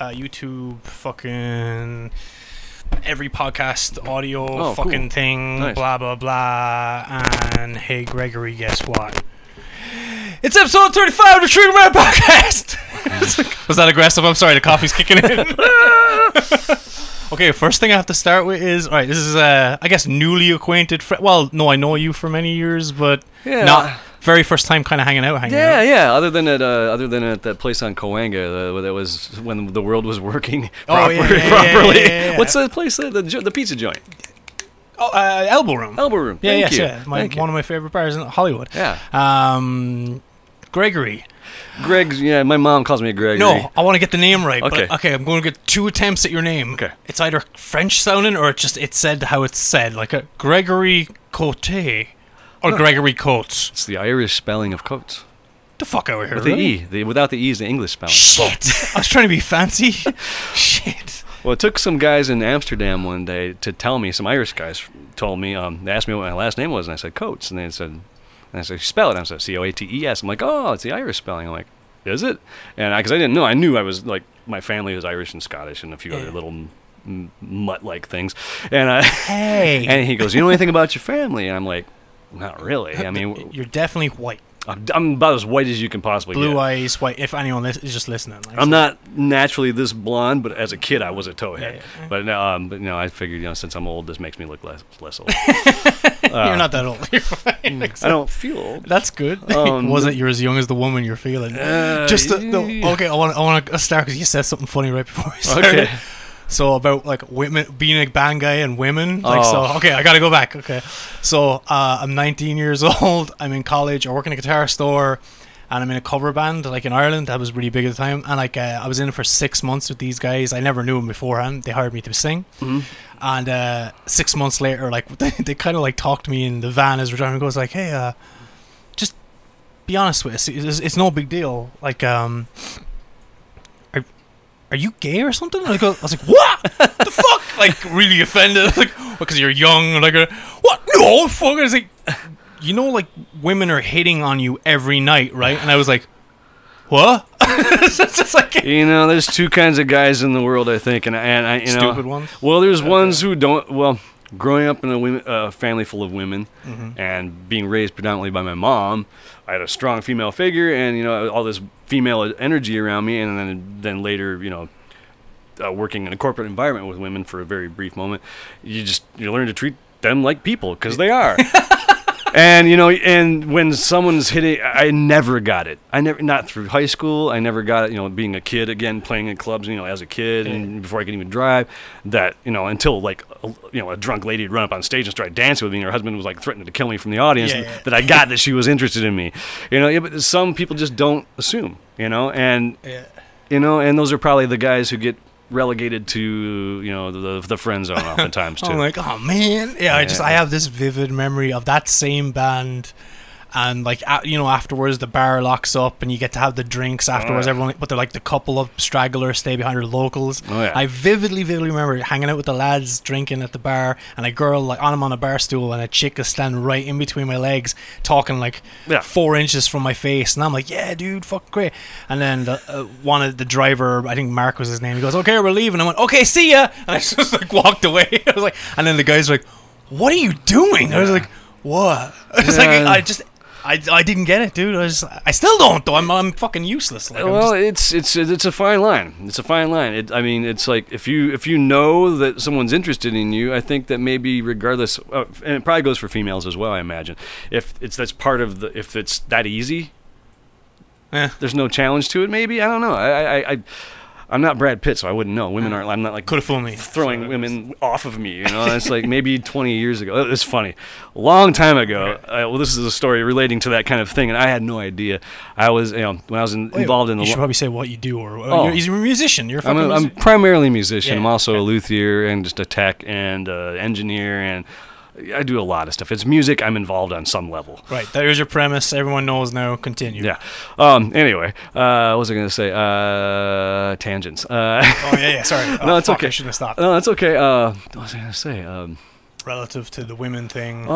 YouTube, fucking every podcast audio fucking thing, nice. Blah blah blah. And hey Gregory, guess what? It's episode 35 of the Trigger Man podcast. Was that aggressive? I'm sorry, the coffee's kicking in. Okay, first thing I have to start with is, alright, this is, I guess, newly acquainted friend. Well, no, I know you for many years, but not very first time kind of hanging out. Yeah, other than at that place on Coanga, that was when the world was working properly. Yeah. What's that place, the pizza joint? Oh, Elbow Room. Elbow Room, thank you. One of my favorite bars in Hollywood. Yeah. Gregory. Greg, yeah, my mom calls me Gregory. No, I want to get the name right. Okay. But, okay, I'm going to get two attempts at your name. Okay. It's either French sounding or it's said how it's said, like a Gregory Coates or Gregory Coates. It's the Irish spelling of Coates. The fuck out of here. With the E. Without the E is the English spelling. Shit. I was trying to be fancy. Shit. Well, it took some guys in Amsterdam one day to tell me, some Irish guys told me, they asked me what my last name was, and I said Coates, and they said... And I said, spell it. I said, Coates. I'm like, oh, it's the Irish spelling. I'm like, is it? And because I didn't know. I knew I was, like, my family was Irish and Scottish and a few other little mutt-like things. And and he goes, you know anything about your family? And I'm like, not really. I mean, you're definitely white. I'm about as white as you can possibly get. Blue eyes, white, if anyone is just listening. Like, I'm not naturally this blonde, but as a kid, I was a towhead. Yeah, yeah. But no, I figured, since I'm old, this makes me look less old. You're not that old. You're fine. I don't feel old. That's good. Wasn't you're as young as the woman you're feeling. Okay, I want to start because you said something funny right before we started. Okay. So about like women being a band guy and women, I gotta go back. Okay, so I'm 19 years old. I'm in college. I work in a guitar store, and I'm in a cover band like in Ireland. That was really big at the time, and like I was in for 6 months with these guys. I never knew them beforehand. They hired me to sing, and 6 months later, like they kind of like talked to me in the van as we're driving. Goes like, hey, just be honest with us. It's no big deal. Like Are you gay or something? And I was like, what? The fuck? Like, really offended. Like, because you're young. Like, what? No, fuck. I was like, like, women are hitting on you every night, right? And I was like, what? It's just like, there's two kinds of guys in the world, I think. And I, stupid ones? Well, there's ones who don't, growing up in a family full of women and being raised predominantly by my mom, I had a strong female figure and, all this female energy around me. And then later, working in a corporate environment with women for a very brief moment, you learn to treat them like people because they are. And, and when someone's hitting, I never got it. Not through high school. I never got it, being a kid again, playing in clubs, as a kid and before I could even drive that, until like, a drunk lady would run up on stage and start dancing with me. And her husband was like threatening to kill me from the audience that I got that she was interested in me, but some people just don't assume, and those are probably the guys who get relegated to the friend zone oftentimes too. I'm like, oh man, I have this vivid memory of that same band, and like afterwards the bar locks up and you get to have the drinks afterwards. Everyone, but they're like the couple of stragglers stay behind or locals. I vividly remember hanging out with the lads drinking at the bar, and a girl like on him on a bar stool, and a chick is standing right in between my legs talking like 4 inches from my face, and I'm like, yeah dude, fuck great. And then one of the driver, I think Mark was his name, he goes, okay, we're leaving. I went, okay, see ya, and I just like walked away. I was like, and then the guys were like, what are you doing? I was like, what? I was like, I didn't get it, dude. I still don't though. I'm fucking useless. Like, it's a fine line. It's a fine line. It's like if you know that someone's interested in you, I think that maybe regardless, and it probably goes for females as well. I imagine if it's that easy, there's no challenge to it. Maybe I don't know. I'm not Brad Pitt, so I wouldn't know. Women aren't. I'm not like throwing women off of me. It's like maybe 20 years ago. It's funny. A long time ago. This is a story relating to that kind of thing, and I had no idea. I was, when I was involved in the. You should probably say what you do, or he's a musician. You're. I'm primarily a musician. Yeah, I'm also a luthier and just a tech and engineer, and I do a lot of stuff. It's music. I'm involved on some level. Right. There's your premise. Everyone knows now. Continue. Yeah. Anyway, what was I going to say? Tangents. Sorry. No, it's okay. I shouldn't have stopped. No, it's okay. What was I going to say? Relative to the women thing.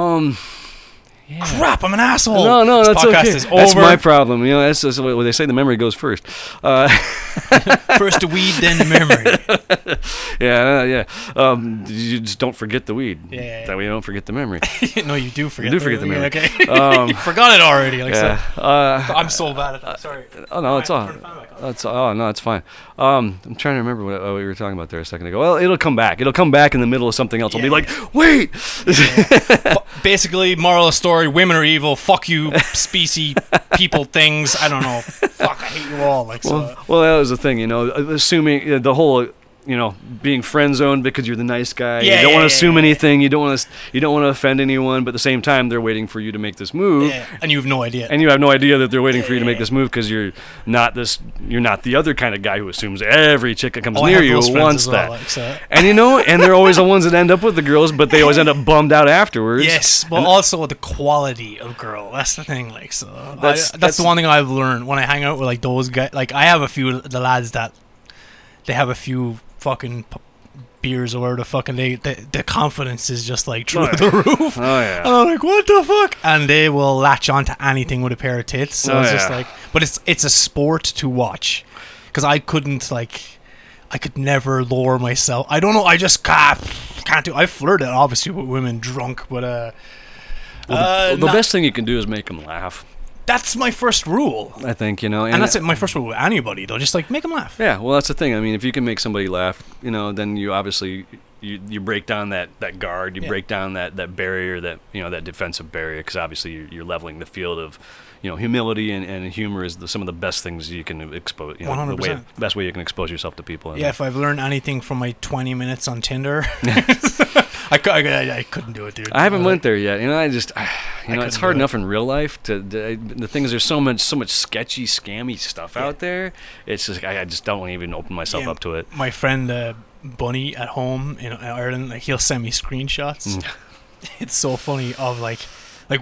Yeah. Crap, I'm an asshole. No, this podcast is over. That's my problem. You know, that's what they say, the memory goes first. First the weed, then the memory. Yeah. You just don't forget the weed. Yeah. That way you don't forget the memory. No, you do forget. You do forget the memory. Okay. You forgot it already. Like yeah. So. I'm so bad at that. Sorry. Oh no, it's all. Oh no, it's fine. I'm trying to remember what we were talking about there a second ago. Well, it'll come back. It'll come back in the middle of something else. Yeah. I'll be like, wait. Yeah. Basically, moral of the story. Women are evil. Fuck you, specie, people, things. I don't know. Fuck, I hate you all. Like, well, so. Well, that was the thing, you know. Assuming the whole, you know, being friend zoned because you're the nice guy. Yeah, you don't want to assume anything. You don't want to offend anyone. But at the same time, they're waiting for you to make this move. Yeah, and you have no idea. And you have no idea that they're waiting for you to make this move because you're not the other kind of guy who assumes every chick that comes near you wants that. Well, like, so. And you know, and they're always the ones that end up with the girls, but they always end up bummed out afterwards. Yes, but also the quality of girl. That's the thing. Like, so that's the one thing I've learned when I hang out with like those guys. Like, I have a few of the lads that they have a few fucking beers or whatever the fucking the confidence is just like through the roof. Oh yeah. And I'm like, what the fuck? And they will latch on to anything with a pair of tits. So it's just like, but it's a sport to watch because I could never lower myself. I don't know. I just can't do. I flirted obviously with women drunk, but the best thing you can do is make them laugh. That's my first rule. I think, you know. And that's my first rule with anybody, though. Just, like, make them laugh. Yeah, well, that's the thing. I mean, if you can make somebody laugh, you know, then you obviously, you break down that guard. You break down that barrier, that, you know, that defensive barrier. Because, obviously, you're leveling the field of, you know, humility and humor is some of the best things you can expose. You know, 100%. The best way you can expose yourself to people. Yeah, if I've learned anything from my 20 minutes on Tinder... I couldn't do it, dude. I haven't went there yet. You know, it's hard enough in real life. The thing is, there's so much sketchy, scammy stuff out there. It's just I just don't even open myself up to it. My friend Bunny at home in Ireland, like he'll send me screenshots. It's so funny of like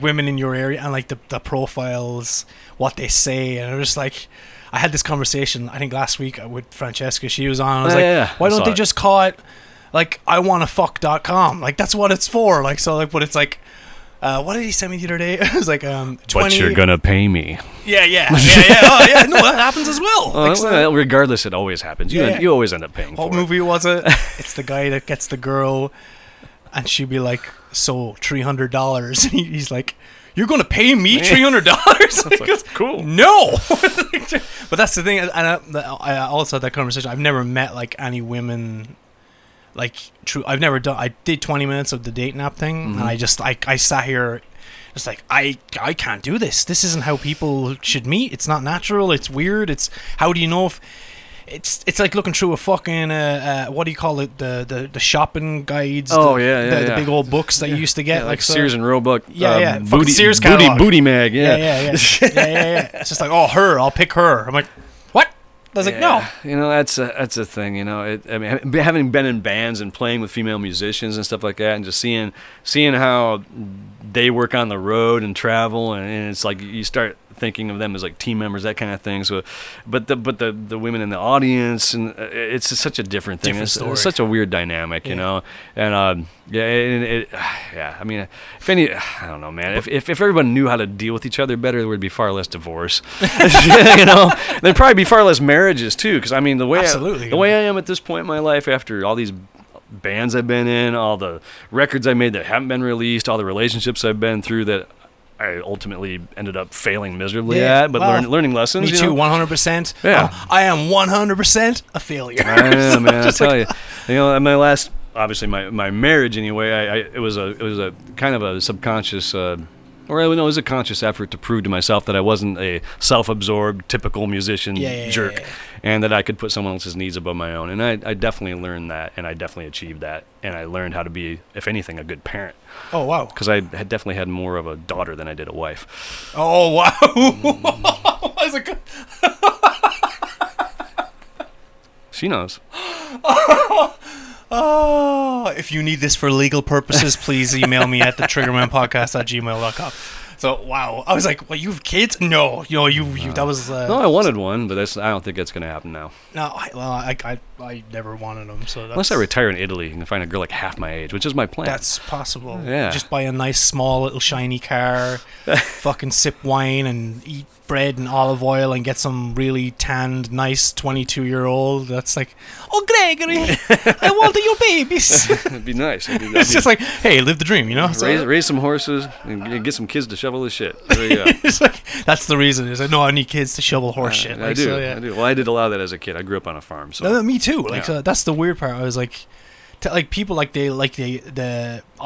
women in your area and like the profiles, what they say, and I'm just like. I had this conversation I think last week with Francesca. She was on. I was why don't they just call it? Like, iwannafuck.com. Like, that's what it's for. Like, so, like, but it's like, what did he send me the other day? It was like, 20... But you're gonna pay me. Yeah. Oh, yeah, no, that happens as well. Like, well, regardless, it always happens. You always end up paying for it. What movie was it? It's the guy that gets the girl, and she'd be like, so, $300. And he's like... You're going to pay me $300? Like, cool. No. But that's the thing. And I also had that conversation. I've never met, like, any women, like, true. I've never done... I did 20 minutes of the dating app thing, and I just, I sat here just like, I can't do this. This isn't how people should meet. It's not natural. It's weird. It's... How do you know if... It's like looking through a fucking what do you call it, the shopping guides. The big old books that you used to get, like Sears and Roebuck. Booty mag. It's just like, oh, her, I'll pick her. I'm like, what? I was like, no. You know, that's a thing. You know, I mean, having been in bands and playing with female musicians and stuff like that, and just seeing how they work on the road and travel, and it's like you start thinking of them as like team members, that kind of thing. So, but the women in the audience, and it's such a different thing. It's such a weird dynamic, you know. And I mean, I don't know, man. If everyone knew how to deal with each other better, there would be far less divorce. You know, there'd probably be far less marriages too. Because I mean, the way I am at this point in my life, after all these bands I've been in, all the records I made that haven't been released, all the relationships I've been through that I ultimately ended up failing miserably at, but learning lessons. Me too, 100%. Yeah. I am 100% a failure. I know, so man. I tell you. You know, my last, obviously my marriage anyway, it was a kind of a subconscious, it was a conscious effort to prove to myself that I wasn't a self-absorbed, typical musician jerk, and that I could put someone else's needs above my own. And I definitely learned that, and I definitely achieved that, and I learned how to be, if anything, a good parent. Oh, wow. Because I had definitely had more of a daughter than I did a wife. Oh, wow. That's a good... She knows. Oh, if you need this for legal purposes, please email me at thetriggermanpodcast@gmail.com. So wow, I was like, well, you have kids? No, that was. No, I wanted one, but I don't think that's gonna happen now. I never wanted them. So that's, unless I retire in Italy and find a girl like half my age, which is my plan. That's possible. Yeah. Just buy a nice small little shiny car, fucking sip wine and eat bread and olive oil and get some really tanned, nice 22-year-old that's like, oh, Gregory, I want your babies. It'd be nice. It's just like, hey, live the dream, you know? Raise some horses and get some kids to shovel the shit. There you go. It's like, that's the reason. It's like, no, I need kids to shovel horse shit. Like, I do. So, yeah. I do. Well, I did a lot of that as a kid. I grew up on a farm. So no, me too. Like, yeah. So that's the weird part. I was like... I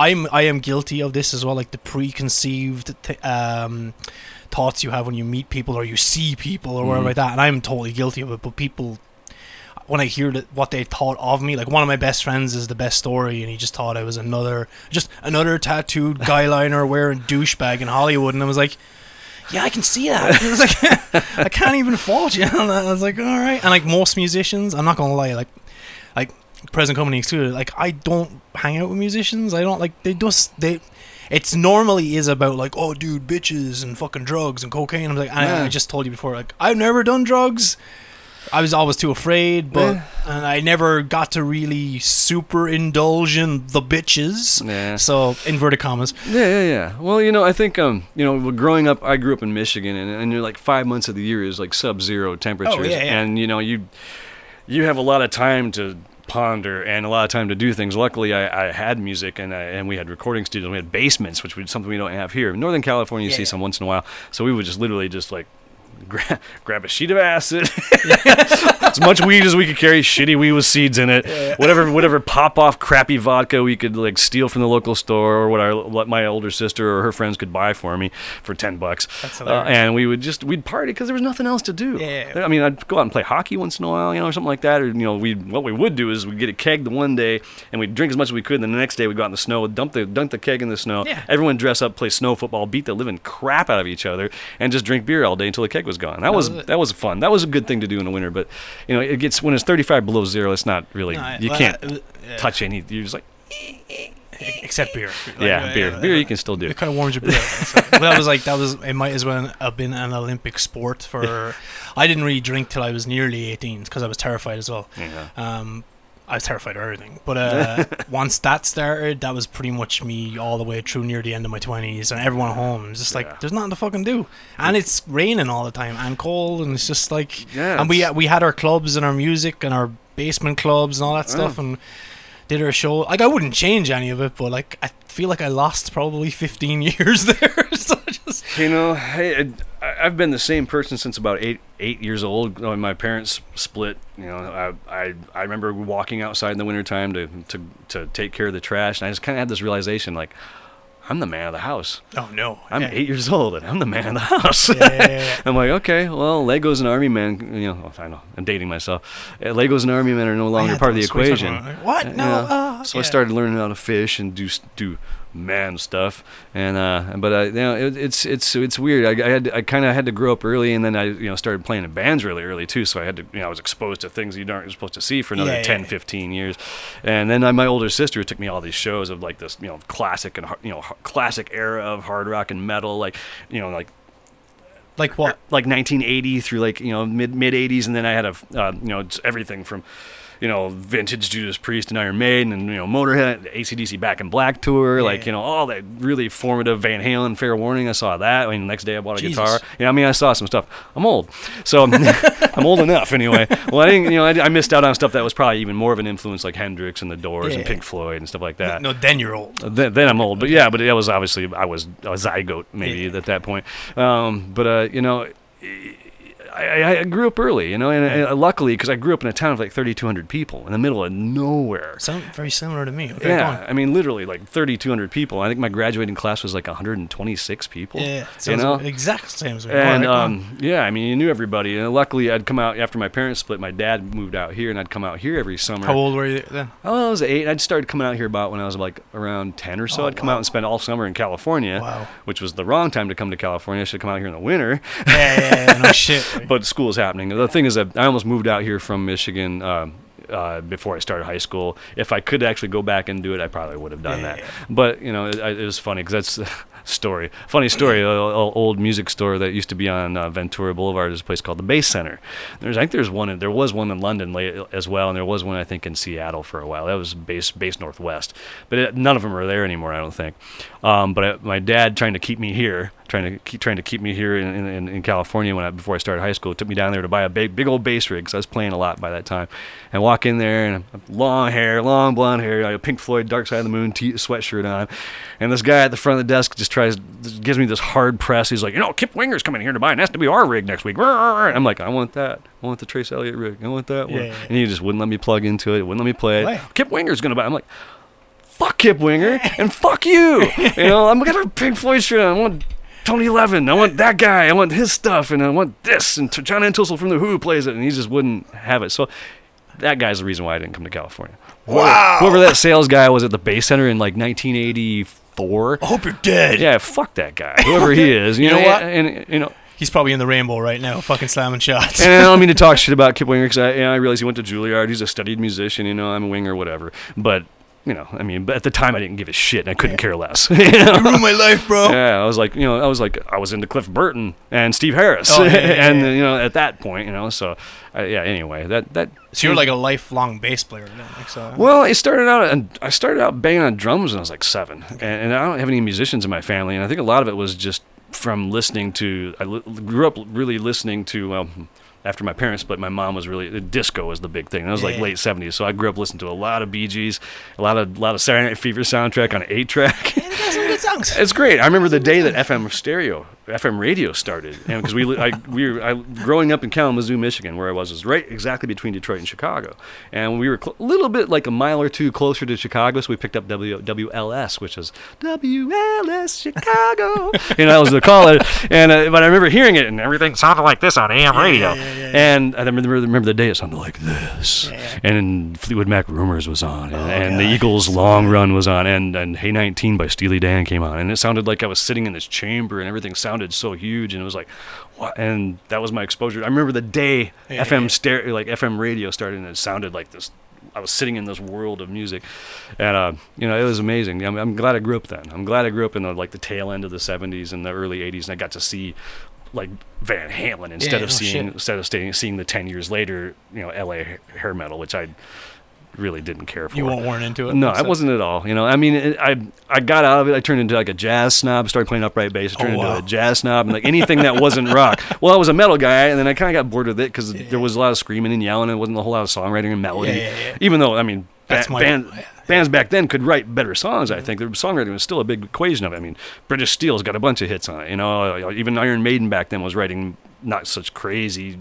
am guilty of this as well, like the preconceived thoughts you have when you meet people or you see people or whatever like that, and I'm totally guilty of it. But people, when I hear what they thought of me, like one of my best friends is the best story, and he just thought I was another tattooed guyliner wearing douchebag in Hollywood, and I was like, yeah, I can see that. It was like, I can't even fault you on that. I was like, all right. And like most musicians, I'm not gonna lie, like present company excluded, like I don't hang out with musicians. I don't like, it's normally is about like, oh dude, bitches and fucking drugs and cocaine. I'm like, I just told you before, like I've never done drugs. I was always too afraid, but and I never got to really super indulge in the bitches. Yeah. So inverted commas. Yeah. Well, you know, I think growing up, I grew up in Michigan, and you're like 5 months of the year is like sub-zero temperatures, and you know you have a lot of time to ponder and a lot of time to do things. Luckily, I had music, and we had recording studios. We had basements, which was something we don't have here. In Northern California, you see some once in a while. So we would just literally just like grab a sheet of acid, as much weed as we could carry. Shitty weed with seeds in it. Yeah. Whatever pop off crappy vodka we could like steal from the local store, or what my older sister or her friends could buy for me for $10. That's hilarious. And we'd party because there was nothing else to do. Yeah. I mean, I'd go out and play hockey once in a while, you know, or something like that. Or you know, what we would do is we'd get a keg the one day and we'd drink as much as we could. And then the next day we'd go out in the snow, dunk the keg in the snow. Yeah. Everyone dress up, play snow football, beat the living crap out of each other, and just drink beer all day until the keg was gone. That was fun. That was a good thing to do in the winter. But you know, it gets when it's 35 below zero. It's not really you can't touch anything. You're just like, except beer. Like, beer you can still do. It kind of warms your blood. So, that was. It might as well have been an Olympic sport for. I didn't really drink till I was nearly 18 because I was terrified as well. Yeah. I was terrified of everything, but once that started, that was pretty much me all the way through near the end of my 20s, and everyone at home was just like, there's nothing to fucking do, and it's raining all the time and cold, and it's just like, and we had our clubs and our music and our basement clubs and all that stuff, and did our show. Like I wouldn't change any of it, but like I feel like I lost probably 15 years there. So just, you know, I've been the same person since about eight years old. When my parents split, you know, I remember walking outside in the wintertime to take care of the trash, and I just kind of had this realization, like, I'm the man of the house. Oh, no. I'm 8 years old, and I'm the man of the house. Yeah. I'm like, okay, well, Legos and army men, you know, I know, I'm dating myself. Legos and army men are no longer part of the equation. What? No. I started learning how to fish and do man stuff, and but you know, it's weird. I kind of had to grow up early, and then I started playing in bands really early too. So I had to, I was exposed to things you aren't supposed to see for another 10-15 years, and then my older sister took me all these shows of like this classic era of hard rock and metal, like what, like 1980 through like mid 80s, and then I had everything from vintage Judas Priest and Iron Maiden and, Motorhead, AC/DC Back in Black tour, all that really formative Van Halen, Fair Warning. I saw that. I mean, the next day I bought a guitar. You know, I mean, I saw some stuff. I'm old. So I'm old enough anyway. Well, I didn't, I missed out on stuff that was probably even more of an influence, like Hendrix and The Doors and Pink Floyd and stuff like that. No, then you're old. Then I'm old. But yeah, but it was obviously, I was a zygote maybe at that point. I grew up early, and luckily, because I grew up in a town of like 3,200 people in the middle of nowhere. Sounds very similar to me. Okay, yeah, I mean, literally like 3,200 people. I think my graduating class was like 126 people. Yeah, exact same as me. And I mean, you knew everybody. And luckily, I'd come out after my parents split. My dad moved out here, and I'd come out here every summer. How old were you then? Oh, I was 8. I'd started coming out here about when I was like around 10 or so. I'd come out and spend all summer in California, which was the wrong time to come to California. I should come out here in the winter. Yeah, no shit. But school's happening. The thing is that I almost moved out here from Michigan before I started high school. If I could actually go back and do it, I probably would have done that. But, it was funny because that's story. Funny story, an old music store that used to be on Ventura Boulevard is a place called the Bass Center. There was one in London as well, and there was one, I think, in Seattle for a while. That was Bass Northwest. But none of them are there anymore, I don't think. But my dad trying to keep me here in California before I started high school, took me down there to buy a big old bass rig, because I was playing a lot by that time. I walk in there, and long blonde hair, like a Pink Floyd Dark Side of the Moon sweatshirt on, and this guy at the front of the desk just gives me this hard press. He's like, Kip Winger's coming here to buy an SWR rig next week. And I'm like, I want that. I want the Trace Elliott rig. I want that one. Yeah. And he just wouldn't let me plug into it. Wouldn't let me play it. Why? Kip Winger's going to buy it. I'm like, fuck Kip Winger, and fuck you. I'm going to have Pink Floyd shirt on. I want Tony Levin, I want that guy, I want his stuff, and I want this, and John Entwistle from The Who plays it, and he just wouldn't have it. So that guy's the reason why I didn't come to California. Wow! Whoever that sales guy was at the Bass Center in, 1984. I hope you're dead. Yeah, fuck that guy, whoever he is. You know what? And he's probably in the Rainbow right now, fucking slamming shots. And I don't mean to talk shit about Kip Winger, because I realize he went to Juilliard, he's a studied musician, I'm a winger, whatever, but... but at the time I didn't give a shit, and I couldn't care less. You ruined my life, bro. Yeah, I was like, I was into Cliff Burton and Steve Harris, at that point, so. Anyway, that. So you're like a lifelong bass player, then? Well, I started out banging on drums when I was like 7, okay. And I don't have any musicians in my family, and I think a lot of it was just from listening to. I grew up really listening to. After my parents split, my mom was really... Disco was the big thing. That was late 70s, so I grew up listening to a lot of Bee Gees, a lot of Saturday Night Fever soundtrack on an 8-track. Yeah, they got some good songs. It's great. I remember the day that FM radio started, because growing up in Kalamazoo, Michigan, where I was right exactly between Detroit and Chicago, and we were a little bit like a mile or two closer to Chicago, so we picked up WLS, which is WLS Chicago, and I was the caller. But I remember hearing it, and everything sounded like this on AM radio, and I remember the day it sounded like this, and Fleetwood Mac Rumors was on, and the Eagles Long Run was on, and Hey 19 by Steely Dan came on, and it sounded like I was sitting in this chamber, and everything sounded so huge, and it was like, what? And that was my exposure. I remember the day FM radio started, and it sounded like this. I was sitting in this world of music, and it was amazing. I'm glad I grew up then. I'm glad I grew up in the tail end of the 70s and the early 80s, and I got to see Van Halen instead of seeing the 10 years later, LA hair metal, which I really didn't care for. You weren't worn into it? No, I wasn't at all. I got out of it. I turned into a jazz snob, started playing upright bass. I turned into a jazz snob, and anything that wasn't rock. Well, I was a metal guy, and then I kind of got bored with it because there was a lot of screaming and yelling, and it wasn't a whole lot of songwriting and melody. Yeah. Even though, bands back then could write better songs, I think. Their songwriting was still a big equation of it. British Steel's got a bunch of hits on it. Even Iron Maiden back then was writing not such crazy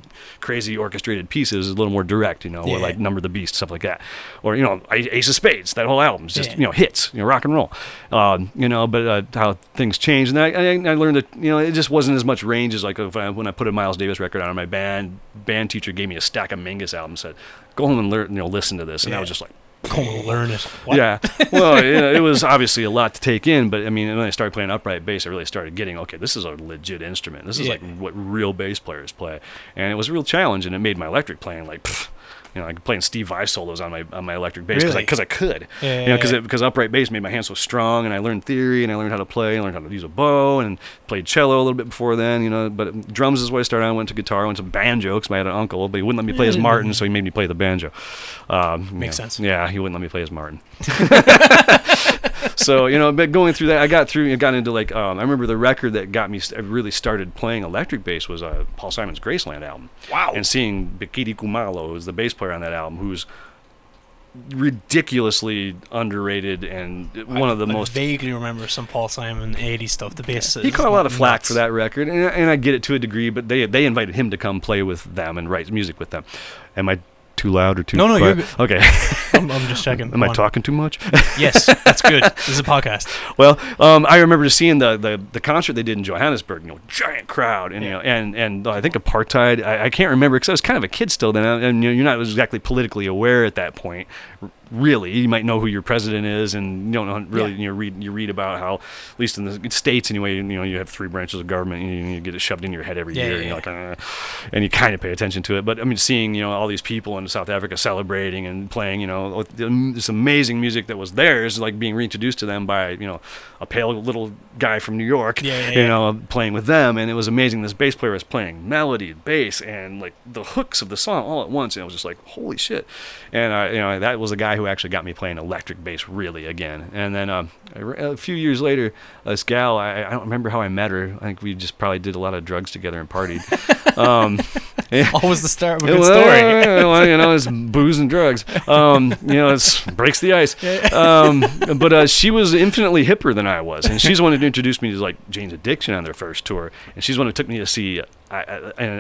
orchestrated pieces, a little more direct, or like Number of the Beast, stuff like that. Or, Ace of Spades, that whole album's just, hits, rock and roll. But how things changed. And I learned that, it just wasn't as much range as when I put a Miles Davis record on. My band teacher gave me a stack of Mingus albums, said, go home and learn, listen to this. And I was just like, come and learn it. What? Yeah. Well, it was obviously a lot to take in, but when I started playing upright bass, I really started getting, this is a legit instrument. This is like what real bass players play. And it was a real challenge, and it made my electric playing I could play Steve Vai solos on my electric bass because I could. Because upright bass made my hands so strong, and I learned theory, and I learned how to play, and I learned how to use a bow, and played cello a little bit before then, But drums is what I started on. I went to guitar, I went to banjo, because I had an uncle, but he wouldn't let me play his Martin, so he made me play the banjo. Makes sense. Yeah, he wouldn't let me play his Martin. So, but going through that, I remember the record that got me really started playing electric bass was Paul Simon's Graceland album. Wow. And seeing Bikidi Kumalo, who's the bass player on that album, who's ridiculously underrated, and one of the most... I vaguely remember some Paul Simon 80s stuff, the bass... He caught a lot of flack for that record, and I get it to a degree, but they invited him to come play with them and write music with them. Am I too loud or too... No, you're good. Okay. I'm just checking. Am I talking too much? Yes, that's good. This is a podcast. Well, I remember seeing the concert they did in Johannesburg, giant crowd, and I think apartheid, I can't remember because I was kind of a kid still then, and you're not exactly politically aware at that point, really. You might know who your president is, and you don't really, you read about how, at least in the States anyway, you have three branches of government, and you get it shoved into your head every year, and you're like, and you kind of pay attention to it. But I mean, seeing, all these people in South Africa celebrating and playing, this amazing music that was theirs, like being reintroduced to them by, a pale little guy from New York, playing with them. And it was amazing. This bass player was playing melody, bass, and like the hooks of the song all at once. And I was just like, holy shit. And that was the guy who actually got me playing electric bass really again. And then a few years later, this gal, I don't remember how I met her. I think we just probably did a lot of drugs together and partied. Always the start of a good story. Well, it's booze and drugs. It breaks the ice. But she was infinitely hipper than I was. And she's the one who introduced me to like Jane's Addiction on their first tour. And she's the one who took me to see, and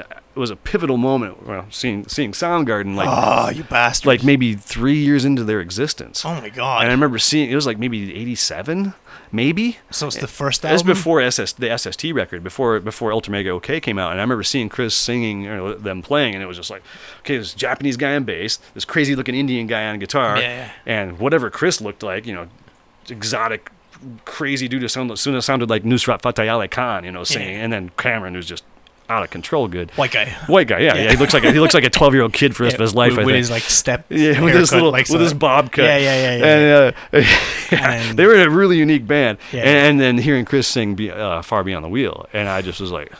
it was a pivotal moment, seeing Soundgarden, like, oh, you bastard, like maybe 3 years into their existence. Oh my god! And I remember seeing, it was like maybe 87, maybe. So it's the first album. It was before the SST record, before Ultra Mega OK came out, and I remember seeing Chris singing, them playing, and it was just like, okay, this Japanese guy on bass, this crazy looking Indian guy on guitar, and whatever Chris looked like, exotic, crazy dude who sounded like Nusrat Fateh Ali Khan, singing, and then Cameron, who's just out of control good. White guy, yeah. He looks like a 12-year-old kid for the rest of his life, I think. With his, step haircut. With his little, with his bob cut. And they were a really unique band. And then hearing Chris sing Far Beyond the Wheel, and I just was like...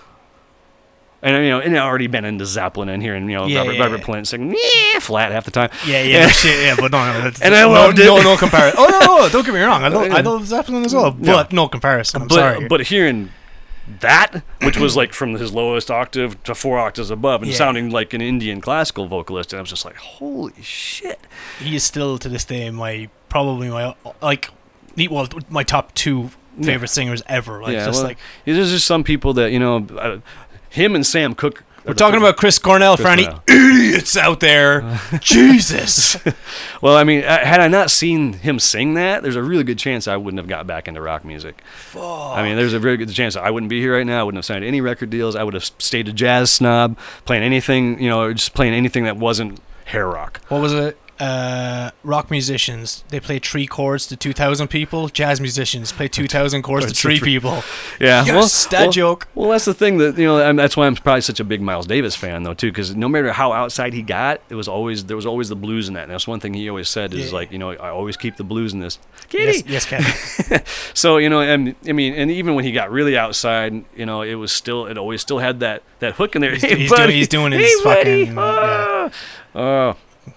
And, and I'd already been into Zeppelin and hearing, Robert Plant singing flat half the time. But no. And I loved it. No comparison. Don't get me wrong. I love Zeppelin as well, but no comparison. I'm sorry. But hearing... that, which was like from his lowest octave to four octaves above, and sounding like an Indian classical vocalist, and I was just like, holy shit. He is still to this day my top two favorite singers ever. There's just some people that him and Sam Cooke. We're talking about Chris Cornell for any idiots out there. Jesus. Well, had I not seen him sing that, there's a really good chance I wouldn't have got back into rock music. Fuck. There's a very good chance I wouldn't be here right now. I wouldn't have signed any record deals. I would have stayed a jazz snob, playing anything, just playing anything that wasn't hair rock. What was it? Rock musicians, they play 3 chords to 2,000 people. Jazz musicians play 2,000 chords to 3 people. Yeah, yes, joke. Well, that's the thing that that's why I'm probably such a big Miles Davis fan though too, because no matter how outside he got, there was always the blues in that. And that's one thing he always said is I always keep the blues in this. Kitty, yes, Kathy. So and even when he got really outside, it always still had that hook in there. He's doing his buddy.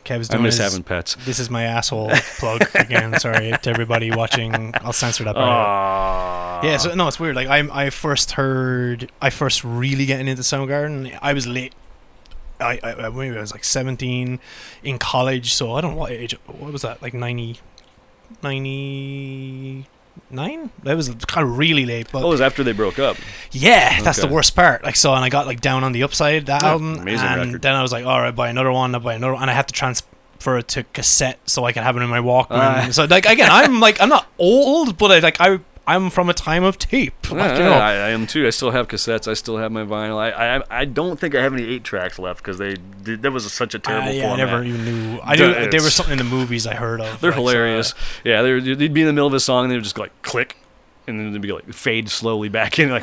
Kev's doing having pets. This is my asshole plug again. Sorry to everybody watching. I'll censor that part. Yeah, so no, it's weird. Like I first really getting into Soundgarden. I was late. I maybe I was like 17 in college. So I don't know what age. What was that? Like 99? That was kind of really late. But it was after they broke up. Yeah, that's the worst part. Like so, and I got like Down on the Upside, that album, amazing and record. Then I was like, all right, buy another one, and I had to transfer it to cassette so I could have it in my Walkman. So like again, I'm not old, but I'm from a time of tape. I am too. I still have cassettes. I still have my vinyl. I don't think I have any 8-tracks left because that was such a terrible format. I never even knew. I knew there was something in the movies I heard of. They're hilarious. So, they'd be in the middle of a song and they would just like click, and then they'd be like fade slowly back in. Like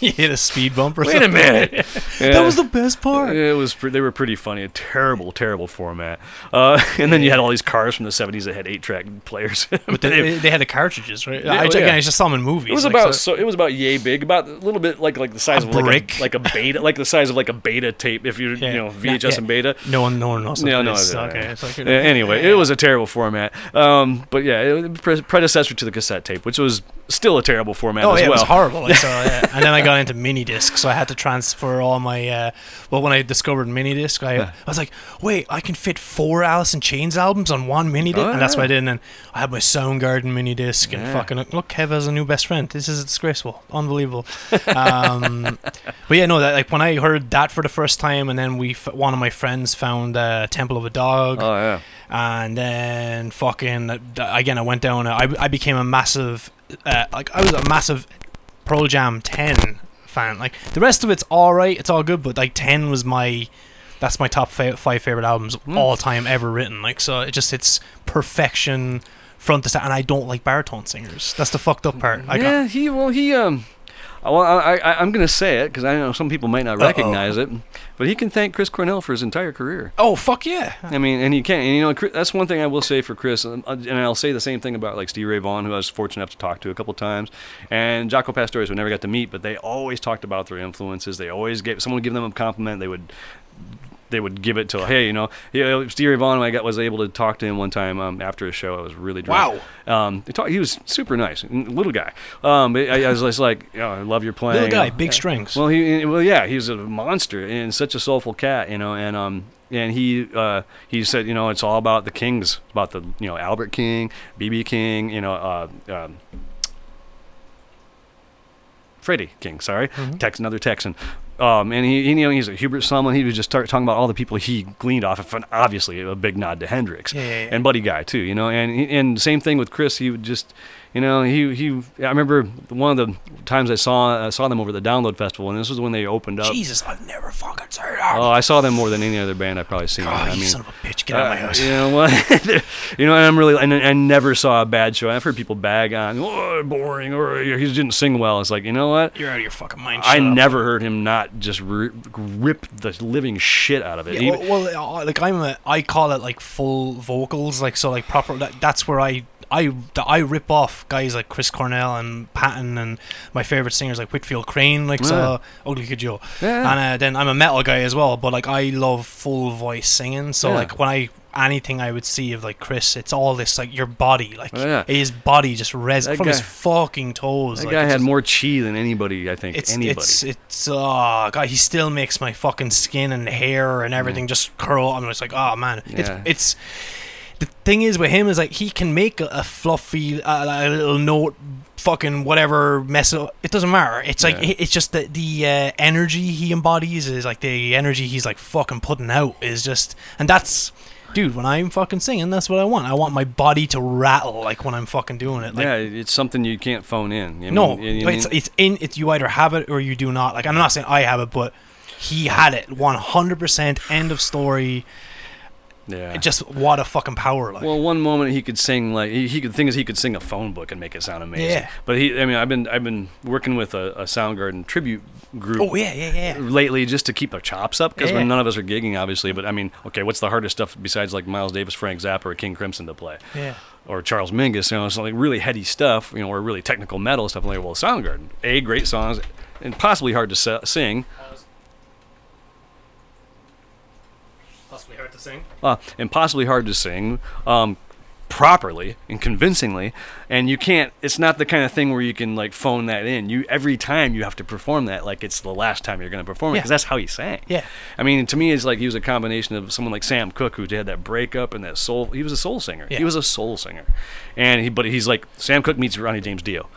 you hit a speed bump or something. Wait a minute. That was the best part. It was. They were pretty funny. A terrible, terrible format. And then you had all these cars from the 70s that had 8-track players. But they had the cartridges, right? I just saw them in movies. It was about yay big, about a little bit like the size of a brick, like a beta, like the size of like a beta tape. If you're VHS and beta, no one knows. Anyway, it was a terrible format. But yeah, it was predecessor to the cassette tape, which was still a terrible format as well. It was horrible. And then I got into mini disc, so I had to transfer all my. When I discovered mini disc, I was like, wait, I can fit 4 Alice in Chains albums on one mini disc, and that's what I did. And then I had my Soundgarden mini disc, and fucking look, Kev has a new best friend. This is disgraceful, unbelievable. But yeah, no, that, like when I heard that for the first time, and then one of my friends found Temple of a Dog. Oh yeah. And then I went down. I became a massive. I was a massive Pearl Jam 10 fan. Like the rest of it's all right, it's all good, but like 10 was my that's my top five favorite albums all time ever written. Like, so it just, it's perfection front to side. And I don't like baritone singers. That's the fucked up part. I'm going to say it because I know some people might not recognize it, but he can thank Chris Cornell for his entire career. Oh, fuck yeah. I mean, and he can. And, you know, Chris, that's one thing I will say for Chris, and I'll say the same thing about, like, Stevie Ray Vaughan, who I was fortunate enough to talk to a couple times, and Jaco Pastorius, who I never got to meet, but they always talked about their influences. They always gave, someone would give them a compliment, they would give it to, hey, you know, Stevie Ray Vaughan, I was able to talk to him one time after a show. I was really drunk. Wow. He was super nice, little guy. I was just like, oh, I love your playing. Little guy, big strings. Well, he was a monster and such a soulful cat, you know, and he said, you know, it's all about the Kings, about the, you know, Albert King, B.B. King, you know, Freddie King, sorry, mm-hmm. Another Texan. And he, you know, he's a Hubert Sumlin. He would just start talking about all the people he gleaned off of, and obviously a big nod to Hendrix and Buddy Guy too, you know. And same thing with Chris. He would just, you know, I remember one of the times I saw them over the Download Festival, and this was when they opened up. Jesus, I've never fucking heard of them. Oh, I saw them more than any other band I've probably seen. God, you son of a bitch, get out of my house. You know what? You know, and I never saw a bad show. I've heard people bag on, boring, or he didn't sing well. It's like, you know what? You're out of your fucking mind. I never heard him not just rip the living shit out of it. Yeah, I call it like full vocals, like, so like proper. That's where I rip off guys like Chris Cornell and Patton, and my favorite singers like Whitfield Crane, like Ugly Kid Joe. Yeah. And then I'm a metal guy as well, but like I love full voice singing. So like when anything I would see of like Chris, it's all this like your body, like his body just from his fucking toes. That guy had more chi than anybody, I think. God, he still makes my fucking skin and hair and everything just curl. I'm just like, oh man, it's. The thing is with him is like he can make a fluffy a little note, fucking whatever mess up. It doesn't matter. It's like it's just the energy he embodies is like the energy he's like fucking putting out is just, and that's. Dude, when I'm fucking singing, that's what I want. I want my body to rattle, like when I'm fucking doing it. Like, yeah, it's something you can't phone in. It's you either have it or you do not. Like I'm not saying I have it, but he had it 100%. End of story. Yeah, just what a fucking power! Like, well, one moment he could sing like he could sing a phone book and make it sound amazing. Yeah. But I've been working with a Soundgarden tribute group. Oh yeah. Lately, just to keep their chops up because none of us are gigging, obviously. But I mean, okay, what's the hardest stuff besides like Miles Davis, Frank Zappa, or King Crimson to play? Yeah. Or Charles Mingus, you know, it's like really heady stuff, you know, or really technical metal stuff. I'm like, well, Soundgarden, great songs, and possibly hard to sing. Properly and convincingly, and you can't. It's not the kind of thing where you can like phone that in. You every time you have to perform that like it's the last time you're going to perform it because that's how he sang. Yeah, I mean, to me, it's like he was a combination of someone like Sam Cooke who had that breakup and that soul. He was a soul singer. Yeah. He was a soul singer, but he's like Sam Cooke meets Ronnie James Dio.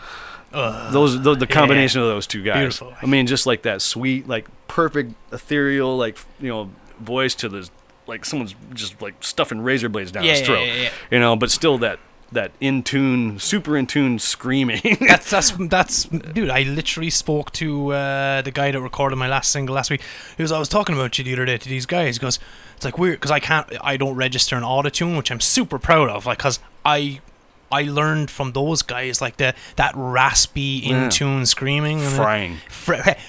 The combination of those two guys. Beautiful. I mean, just like that sweet, like perfect ethereal, like you know, voice to the. Like someone's just like stuffing razor blades down his throat, you know. But still, that in tune, super in tune screaming. that's dude. I literally spoke to the guy that recorded my last single last week. I was talking about you the other day to these guys. He goes, it's like weird because I don't register an auto-tune, which I'm super proud of. Like, cause I learned from those guys like that raspy in tune screaming,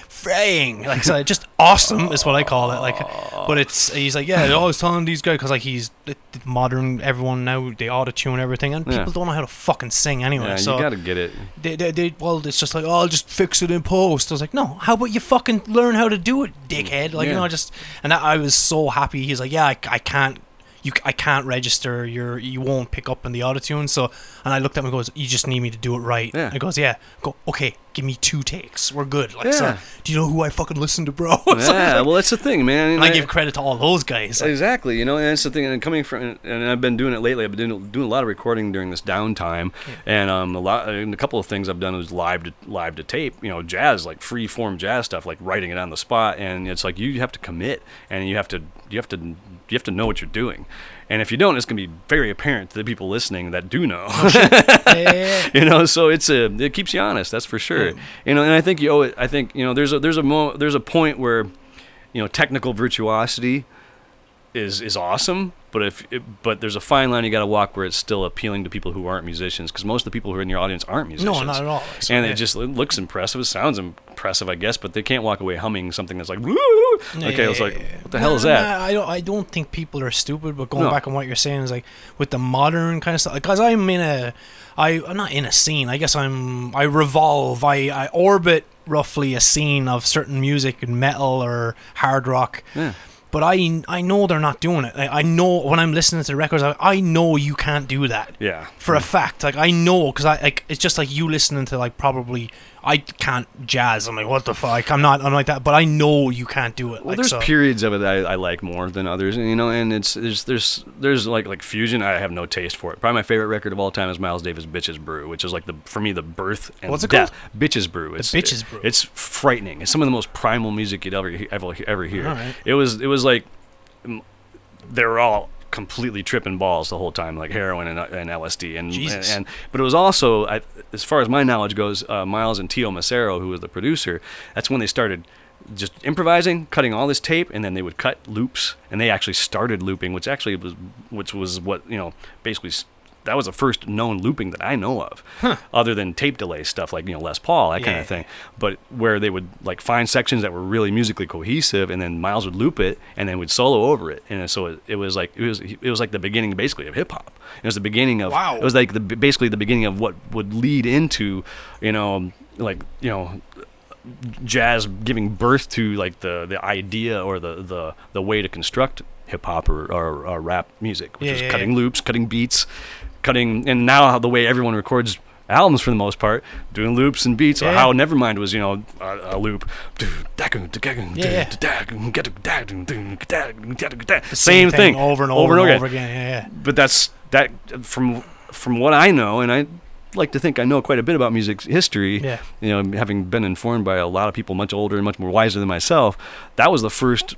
fraying, like so just awesome is what I call it. Like, but he's like, yeah, I was telling these guys because like he's modern. Everyone now they auto tune everything, and people don't know how to fucking sing anyway. Yeah, so you gotta get it. Well, it's just like, oh, I'll just fix it in post. I was like, no, how about you fucking learn how to do it, dickhead? Like you know, just and that, I was so happy. He's like, yeah, I can't register. You won't pick up in the autotune. So, and I looked at him and goes, you just need me to do it right. Yeah. He goes, yeah. Go, okay, give me 2 takes. We're good. Like, so, do you know who I fucking listen to, bro? Yeah, so like, well, that's the thing, man. And I give credit to all those guys. Exactly, you know, and that's the thing. And coming from, and I've been doing it lately. I've been doing a lot of recording during this downtime, and a couple of things I've done is live to tape. You know, jazz, like free form jazz stuff, like writing it on the spot, and it's like you have to commit, and you have to know what you're doing. And if you don't, it's going to be very apparent to the people listening that do know. You know, so it keeps you honest, that's for sure. Mm. You know, and I think you owe it. I think, you know, there's a point where, you know, technical virtuosity is awesome, but there's a fine line you got to walk where it's still appealing to people who aren't musicians, because most of the people who are in your audience aren't musicians. No, not at all. It's and okay. It looks impressive, it sounds impressive, I guess, but they can't walk away humming something that's like, woo! Okay, it's like, what the hell is that? I don't think people are stupid, but going back on what you're saying is like with the modern kind of stuff, because I'm not in a scene. I guess I orbit roughly a scene of certain music and metal or hard rock. Yeah. But I know they're not doing it. I know when I'm listening to the records, I know you can't do that. Yeah. For a fact. Like, I know, because it's just like you listening to, like, probably, I can't jazz. I'm like, what the fuck? I'm like that. But I know you can't do it. Well, like, there's periods of it that I like more than others, you know, and it's, there's like fusion. I have no taste for it. Probably my favorite record of all time is Miles Davis' Bitches Brew, which is like for me, the birth and What's it death. Called? Bitches Brew. It's Bitches Brew. It's frightening. It's some of the most primal music you'd ever hear. All right. It was like, they were all completely tripping balls the whole time, like heroin and LSD, and but it was also, as far as my knowledge goes, Miles and Tio Macero, who was the producer, that's when they started just improvising, cutting all this tape, and then they would cut loops, and they actually started looping, which was what, you know, basically that was the first known looping that I know of, other than tape delay stuff like, you know, Les Paul, that kind of thing. But where they would like find sections that were really musically cohesive, and then Miles would loop it, and then would solo over it, and so it was like the beginning basically of hip hop. It was the beginning of It was like basically the beginning of what would lead into, you know, like, you know, jazz giving birth to like the idea or the way to construct hip hop or rap music, which is cutting loops, cutting beats. And now how the way everyone records albums for the most part, doing loops and beats. Yeah. Or how Nevermind was, you know, a loop. Same thing over and over again. Yeah. But that's that from what I know, and I like to think I know quite a bit about music's history. Yeah. You know, having been informed by a lot of people much older and much more wiser than myself, that was the first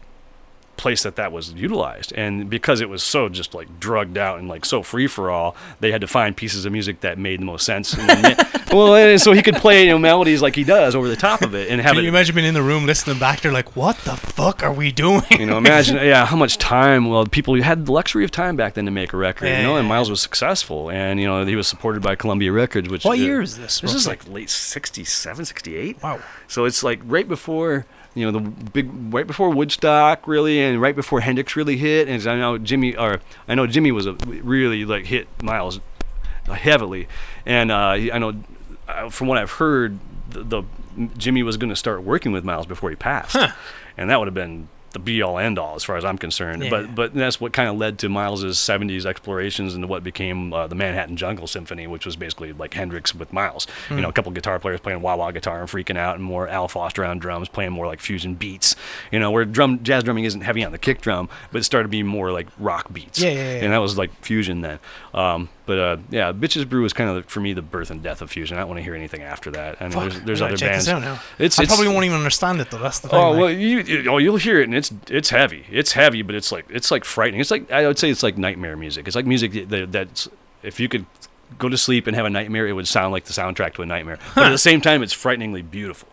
place that was utilized, and because it was so just like drugged out and like so free for all, they had to find pieces of music that made the most sense. And so he could play, you know, melodies like he does over the top of it, and have. Can you imagine being in the room listening back? They're like, "What the fuck are we doing?" You know, imagine, how much time? Well, people had the luxury of time back then to make a record, you know. And Miles was successful, and you know he was supported by Columbia Records. Which what year is this? This is like late '67, '68. Wow. So it's like right before. You know, right before Woodstock, really, and right before Hendrix really hit, and I know Jimmy was really like hit Miles heavily, and I know from what I've heard, the Jimmy was going to start working with Miles before he passed, and that would have been the be all end all as far as I'm concerned. Yeah. But that's what kind of led to Miles's '70s explorations into what became the Manhattan Jungle Symphony, which was basically like Hendrix with Miles. You know, a couple of guitar players playing wah-wah guitar and freaking out, and more Al Foster on drums playing more like fusion beats. You know, where jazz drumming isn't heavy on the kick drum, but it started to be more like rock beats. Yeah. And that was like fusion then. But Bitches Brew was kind of for me the birth and death of fusion. I don't want to hear anything after that. I mean, there's other check bands. This out now. I probably won't even understand it though. That's the thing. Oh, like. Well, you'll hear it, and it's heavy. It's heavy, but it's like frightening. It's like I would say it's like nightmare music. It's like music that's if you could go to sleep and have a nightmare, it would sound like the soundtrack to a nightmare. But at the same time, it's frighteningly beautiful.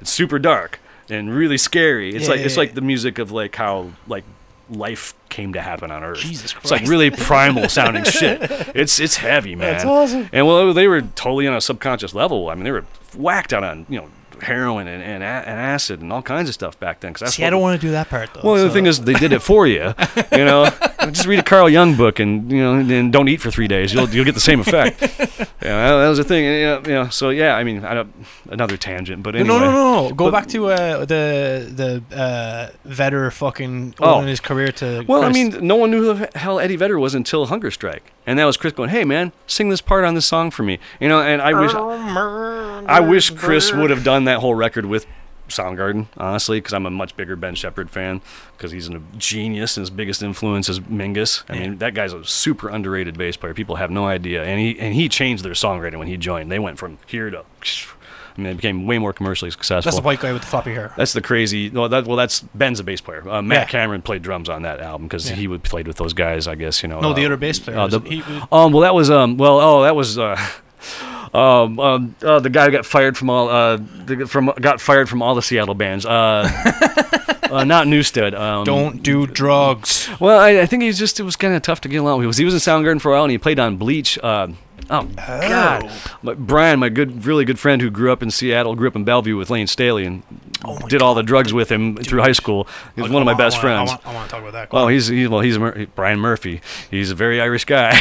It's super dark and really scary. It's like the music of like how like. Life came to happen on Earth. Jesus Christ. It's like really primal sounding shit. It's heavy, man. That's awesome. And well, they were totally on a subconscious level. I mean, they were whacked out on, you know, heroin and acid and all kinds of stuff back then. Cause I don't want to do that part though. Well, the thing is, they did it for you. You know, just read a Carl Jung book and you know, and don't eat for 3 days. You'll get the same effect. Yeah, that was the thing. You know. So yeah, I mean, another tangent, but anyway. No. Go back to the Vedder fucking owning his career to. Well, Chris. I mean, no one knew who the hell Eddie Vedder was until Hunger Strike, and that was Chris going, "Hey man, sing this part on this song for me," you know. And I wish Chris would have done that whole record with Soundgarden, honestly, because I'm a much bigger Ben Shepherd fan, because he's a genius and his biggest influence is Mingus. I mean, that guy's a super underrated bass player. People have no idea. And he changed their songwriting when he joined. They went from here to... I mean, they became way more commercially successful. That's the white guy with the floppy hair. That's the crazy... That's Ben's a bass player. Cameron played drums on that album because he played with those guys, I guess, you know. No, the other bass player. The guy who got fired from all the Seattle bands. Not Newstead. Don't do drugs. Well, I think it was kind of tough to get along with. He was in Soundgarden for a while, and he played on Bleach. God. Brian, my really good friend who grew up in Seattle, grew up in Bellevue with Lane Staley and did all the drugs with him through high school. He was one of my best friends. I want to talk about that. Oh, he's Brian Murphy. He's a very Irish guy.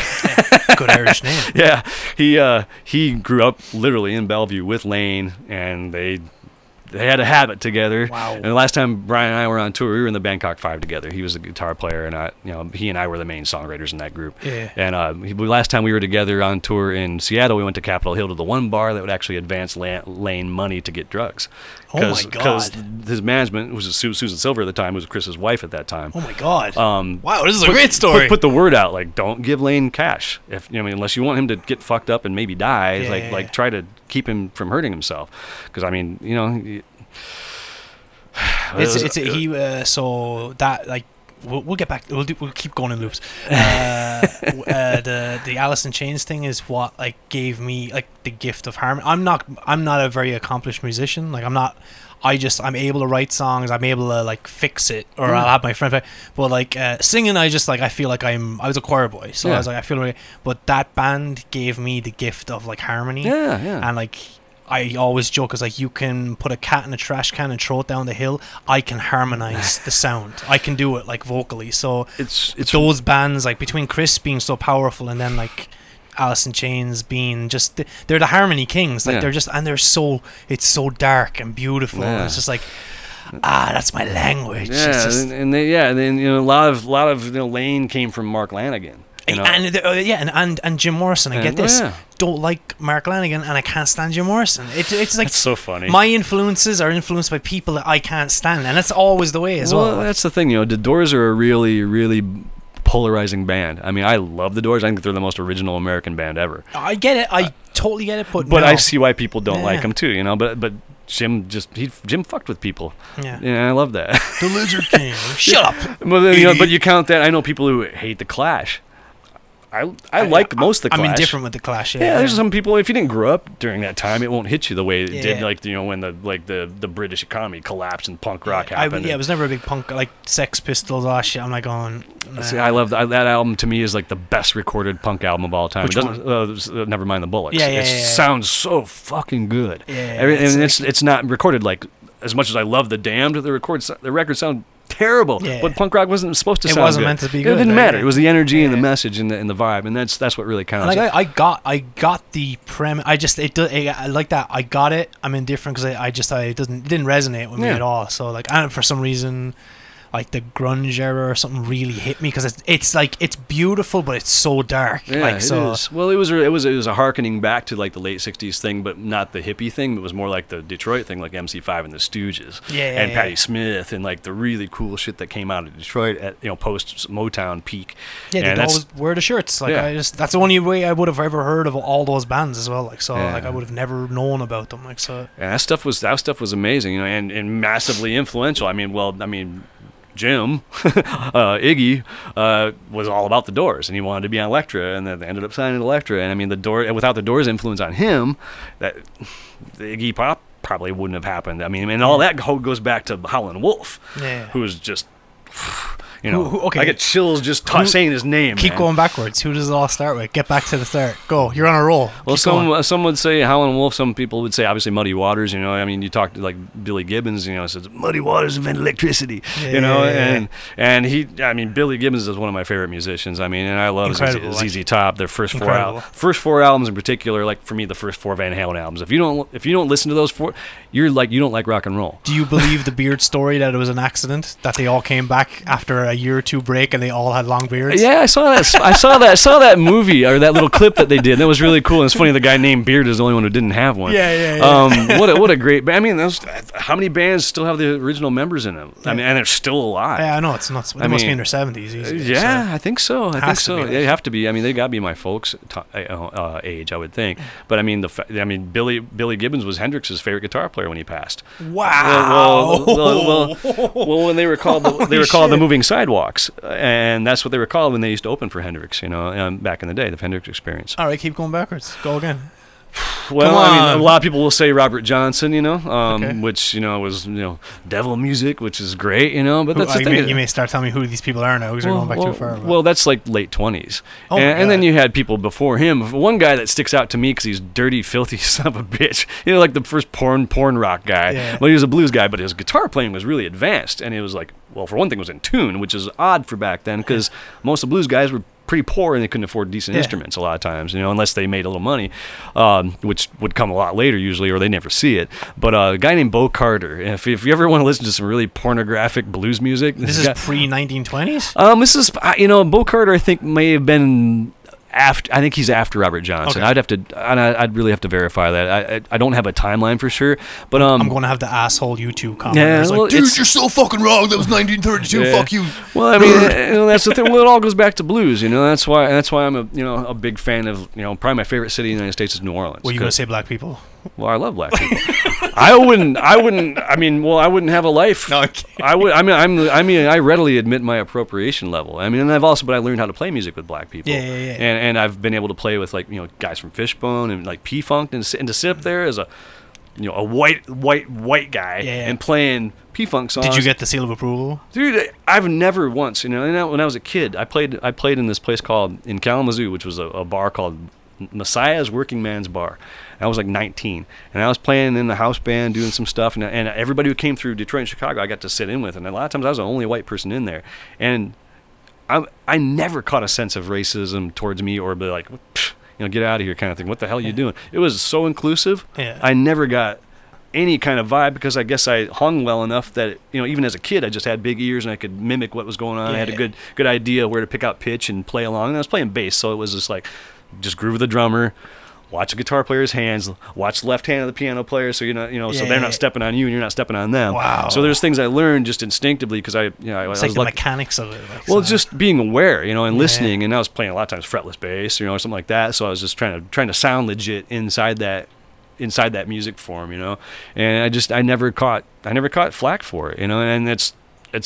Good Irish name. Yeah. He grew up literally in Bellevue with Lane, and they had a habit together. Wow. And the last time Brian and I were on tour, we were in the Bangkok Five together. He was a guitar player, and he and I were the main songwriters in that group. Yeah. And last time we were together on tour in Seattle, we went to Capitol Hill to the one bar that would actually advance Lane money to get drugs. Oh, my God. Because his management, was Susan Silver at the time, was Chris's wife at that time. Oh, my God. This is a great story. Put the word out. Like, don't give Lane cash. Unless you want him to get fucked up and maybe die. Yeah, try to keep him from hurting himself. Because, we'll get back. We'll keep going in loops. The Alice in Chains thing is what gave me the gift of harmony. I'm not a very accomplished musician. I'm able to write songs. I'm able to fix it, or I'll have my friend. But singing, I just I feel like I was a choir boy, so yeah. I was I feel really. But that band gave me the gift of harmony. Yeah, yeah. And I always joke, it's you can put a cat in a trash can and throw it down the hill. I can harmonize the sound. I can do it vocally. So it's those bands between Chris being so powerful and then Alice in Chains being just they're the harmony kings. They're just and they're so it's so dark and beautiful. Yeah. And it's just that's my language. Yeah, and a lot of Lane came from Mark Lanigan. And Jim Morrison. Don't like Mark Lanigan, and I can't stand Jim Morrison. It's that's so funny. My influences are influenced by people that I can't stand, and that's always the way as well. Well, that's the thing, The Doors are a really, really polarizing band. I love The Doors. I think they're the most original American band ever. I get it. I totally get it. But no. I see why people don't like them too. But Jim Jim fucked with people. Yeah, I love that. The Lizard King. Shut up. But you count that. I know people who hate The Clash. I like most of The Clash. I'm indifferent with The Clash. Yeah, there's some people, if you didn't grow up during that time, it won't hit you the way it did, when the British economy collapsed and punk rock happened. I was never a big punk, Sex Pistols, all shit. I'm going... Nah. See, I love that album. To me, is the best recorded punk album of all time. Which one? Never mind the Bullocks. Yeah, it sounds so fucking good. Yeah, it's not recorded as much as I love The Damned. The records sound terrible, but punk rock wasn't supposed to sound good. It wasn't meant to be good. It didn't matter. It was the energy and the message and the vibe, and that's what really counts. I got the premise. I got it. I'm indifferent because it didn't resonate with me at all. So and for some reason, the grunge era or something really hit me because it's beautiful, but it's so dark. Yeah, it is. Well, it was a harkening back to the late '60s thing, but not the hippie thing. It was more the Detroit thing, MC5 and the Stooges, and Patti Smith, and the really cool shit that came out of Detroit at post Motown peak. Yeah, they always wear the shirts. That's the only way I would have ever heard of all those bands as well. I would have never known about them. And that stuff was amazing, and massively influential. Jim, Iggy, was all about The Doors, and he wanted to be on Elektra, and then they ended up signing Elektra. And without The Doors' influence on him, that the Iggy Pop probably wouldn't have happened. And all that goes back to Howlin' Wolf, who was just, I get chills just saying his name. Keep going backwards. Who does it all start with? Get back to the start. Go. You're on a roll. Well, some would say Howlin' Wolf. Some people would say obviously Muddy Waters. You talk to Billy Gibbons. Says Muddy Waters invented electricity. And he. Billy Gibbons is one of my favorite musicians. And I love ZZ Top. Their first four albums in particular. For me, the first four Van Halen albums. If you don't listen to those four, you're you don't like rock and roll. Do you believe the beard story that it was an accident that they all came back after a year or two break and they all had long beards? Yeah, I saw that. I saw that movie or that little clip that they did. And that was really cool. And it's funny the guy named Beard is the only one who didn't have one. Yeah. What a great band. How many bands still have the original members in them? Yeah. And they're still alive. Yeah, I know it's not. They must be in their 70s. Easily, yeah, so. I think so. I think so. They have to be. They got to be my folks' age, I would think. But Billy Gibbons was Hendrix's favorite guitar player when he passed. Wow. Well, when they were called the Moving Sidewalks, and that's what they were called when they used to open for Hendrix, back in the day, the Hendrix Experience. All right, keep going backwards. Go again. Well, I mean, a lot of people will say Robert Johnson, you know, okay. which, you know, was, you know, devil music, which is great, you know, but that's the thing. You may start telling me who these people are now because you're going back too far. But. Well, that's like late 20s. Oh, and then you had people before him. One guy that sticks out to me because he's dirty, filthy son of a bitch. You know, like the first porn rock guy. Yeah. Well, he was a blues guy, but his guitar playing was really advanced. And it was like, well, for one thing, it was in tune, which is odd for back then because most of the blues guys were pretty poor and they couldn't afford decent instruments a lot of times, you know, unless they made a little money, which would come a lot later usually, or they never see it. But a guy named Bo Carter, if you ever want to listen to some really pornographic blues music, this is pre-1920s. This is, you know, Bo Carter I think may have been after. I think he's after Robert Johnson. Okay. I'd really have to verify that. I don't have a timeline for sure, but I'm going to have the asshole YouTube comment. Yeah, well, like, dude, you're so fucking wrong. That was 1932. Yeah. Fuck you. Well, I mean, you know, that's the thing. Well, it all goes back to blues. You know, that's why I'm a big fan of, you know, probably my favorite city in the United States is New Orleans. Were you going to say black people? Well, I love black people. I wouldn't have a life. No, I readily admit my appropriation level. I mean, and I learned how to play music with black people. Yeah. And I've been able to play with, like, you know, guys from Fishbone and like P-Funk, and to sit up there as a, you know, a white guy and playing P-Funk songs. Did you get the seal of approval? Dude, I've never once, you know, and when I was a kid, I played in this place called, in Kalamazoo, which was a bar called Messiah's Working Man's Bar. I was like 19, and I was playing in the house band, doing some stuff, and everybody who came through Detroit and Chicago, I got to sit in with, and a lot of times I was the only white person in there, and I never caught a sense of racism towards me or be like, you know, get out of here kind of thing. What the hell are you doing? It was so inclusive. Yeah. I never got any kind of vibe because I guess I hung well enough that, you know, even as a kid, I just had big ears and I could mimic what was going on. Yeah. I had a good idea where to pick out pitch and play along, and I was playing bass, so it was just like, just groove with the drummer, watch the guitar player's hands, watch the left hand of the piano player, so so they're not stepping on you and you're not stepping on them. Wow. So there's things I learned just instinctively because I was like the mechanics of it. Like, well, so. Just being aware, you know, and listening, and I was playing a lot of times fretless bass, you know, or something like that. So I was just trying to sound legit inside that music form, you know, and I never caught flack for it, you know, and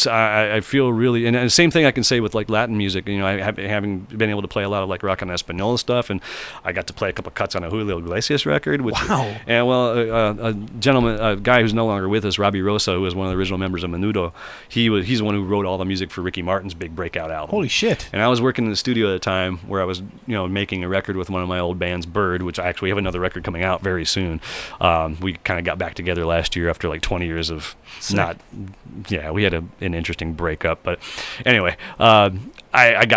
I feel really, and the same thing I can say with like Latin music, you know, having been able to play a lot of like rock and Española stuff, and I got to play a couple of cuts on a Julio Iglesias record. And a gentleman, a guy who's no longer with us, Robbie Rosa, who was one of the original members of Menudo, he's the one who wrote all the music for Ricky Martin's big breakout album. Holy shit. And I was working in the studio at a time where I was, you know, making a record with one of my old bands, Bird, which I actually have another record coming out very soon. We kind of got back together last year after like 20 years of we had an interesting breakup, but anyway, I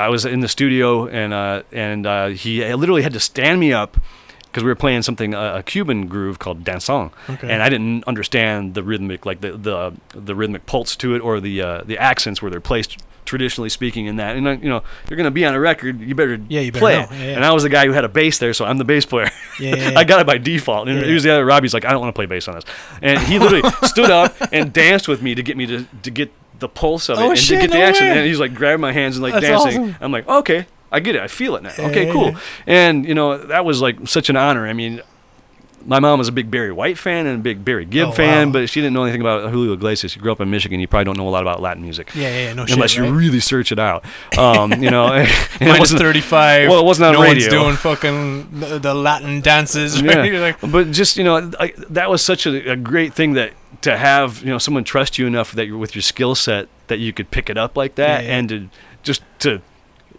was in the studio, and he literally had to stand me up because we were playing something, a Cuban groove called danzón, and I didn't understand the rhythmic, like the rhythmic pulse to it, or the accents where they're placed traditionally speaking in that. And you know, you're gonna be on a record, you better play it. Yeah. And I was the guy who had a bass there, so I'm the bass player. Yeah. I got it by default. And it was the other Robbie's like, I don't want to play bass on this, and he literally stood up and danced with me to get the pulse of it the action. And he's like grabbing my hands and like, that's dancing. Awesome. I'm like, okay, I get it, I feel it now. Okay, cool. And you know, that was like such an honor. I mean, my mom was a big Barry White fan and a big Barry Gibb fan, but she didn't know anything about Julio Iglesias. You grew up in Michigan, you probably don't know a lot about Latin music. Unless you really search it out. You know, minus 35. Well, it wasn't on radio. No one's doing fucking the Latin dances. Right? Yeah. Like, but just, you know, that was such a great thing that to have, you know, someone trust you enough that you're, with your skill set, that you could pick it up like that, and to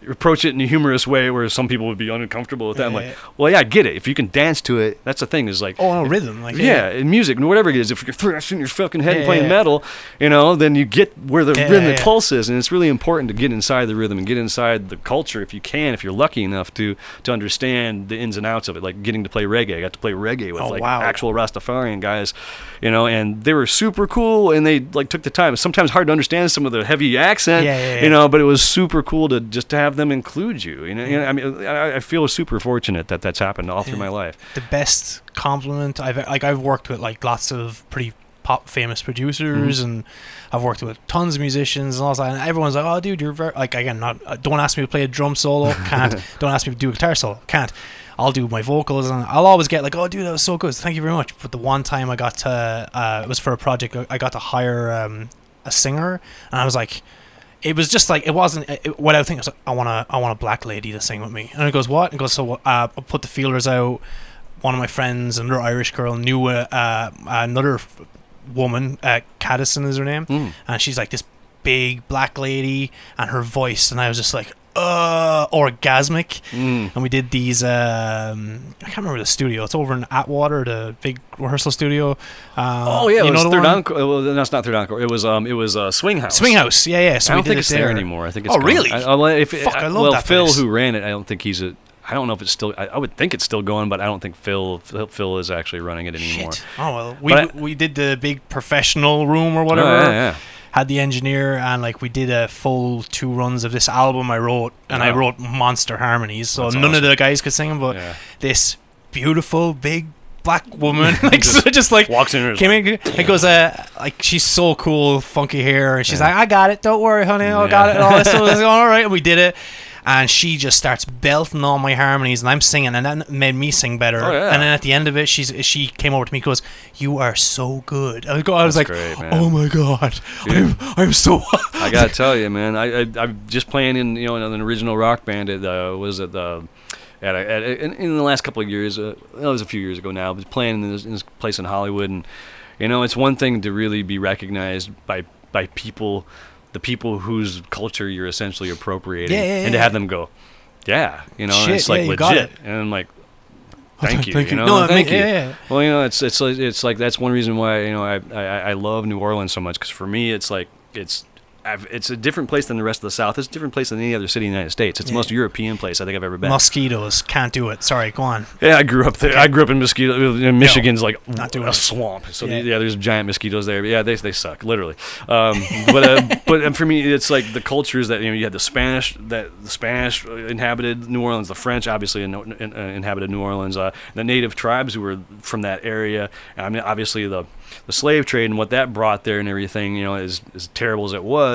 approach it in a humorous way where some people would be uncomfortable with that. I'm like, well, yeah, I get it. If you can dance to it, that's the thing, is like, rhythm, like in music and whatever it is, if you're thrashing your fucking head and playing metal, you know, then you get where the rhythmic pulse is, and it's really important to get inside the rhythm and get inside the culture if you can, if you're lucky enough to understand the ins and outs of it. Like getting to play reggae, I got to play reggae with actual Rastafarian guys, you know, and they were super cool, and they like took the time. It's sometimes hard to understand some of the heavy accent, you know, but it was super cool to just to have them include you. You know, I mean, I feel super fortunate that that's happened all through my life. The best compliment I've worked with like lots of pretty pop famous producers, and I've worked with tons of musicians and all that. And everyone's like, "Oh, dude, you're very like." Again, don't ask me to play a drum solo, can't. Don't ask me to do a guitar solo, can't. I'll do my vocals, and I'll always get like, "Oh, dude, that was so good, thank you very much." But the one time I got to, it was for a project, I got to hire a singer, and I was like. It was just like, it wasn't what I would think. I was like, I want a black lady to sing with me. And it goes, what? And it goes, so I'll put the feelers out, one of my friends, another Irish girl, knew another woman, Cadison is her name, and she's like this big black lady, and her voice, and I was just like, orgasmic. And we did these I can't remember the studio, it's over in Atwater, the big rehearsal studio. It was Third Encore. Well, no, it's not Third Encore, it was Swing House. Yeah So I don't think it's there anymore. I think it's really I love that Phil place. Who ran it, I don't think he's a I don't know if it's still... I would think it's still going, but I don't think Phil is actually running it anymore. Shit. Oh, well, we did the big professional room or whatever. Yeah. Had the engineer, and like we did a full 2 runs of this album I wrote, and I wrote monster harmonies, so that's none awesome. Of the guys could sing them, but this beautiful, big black woman just walks in and goes, like, she's so cool, funky hair, and she's like, I got it, don't worry, honey, I got it, and all this, so it was all right, and we did it. And she just starts belting all my harmonies, and I'm singing, and that made me sing better. Oh, yeah. And then at the end of it, she came over to me and goes, "You are so good." I was like, great, "Oh my god, dude, I'm so." I gotta tell you, man, I'm just playing in an original rock band. It was at the. In the last couple of years, that was a few years ago now. I was playing in this place in Hollywood, and it's one thing to really be recognized by people. The people whose culture you're essentially appropriating, and to have them go, and it's like legit, and I'm like, thank you. Yeah. Well, it's like that's one reason why I love New Orleans so much, because for me it's like it's a different place than the rest of the South. It's a different place than any other city in the United States. It's the most European place I think I've ever been. Mosquitoes, can't do it. Sorry, go on. Yeah, I grew up there. Okay. I grew up in mosquitoes. Michigan's like not doing a swamp. So there's giant mosquitoes there. But they suck, literally. But for me, it's like the cultures that you had the Spanish inhabited New Orleans, the French obviously inhabited New Orleans, the native tribes who were from that area. I mean, obviously the slave trade and what that brought there and everything, as terrible as it was,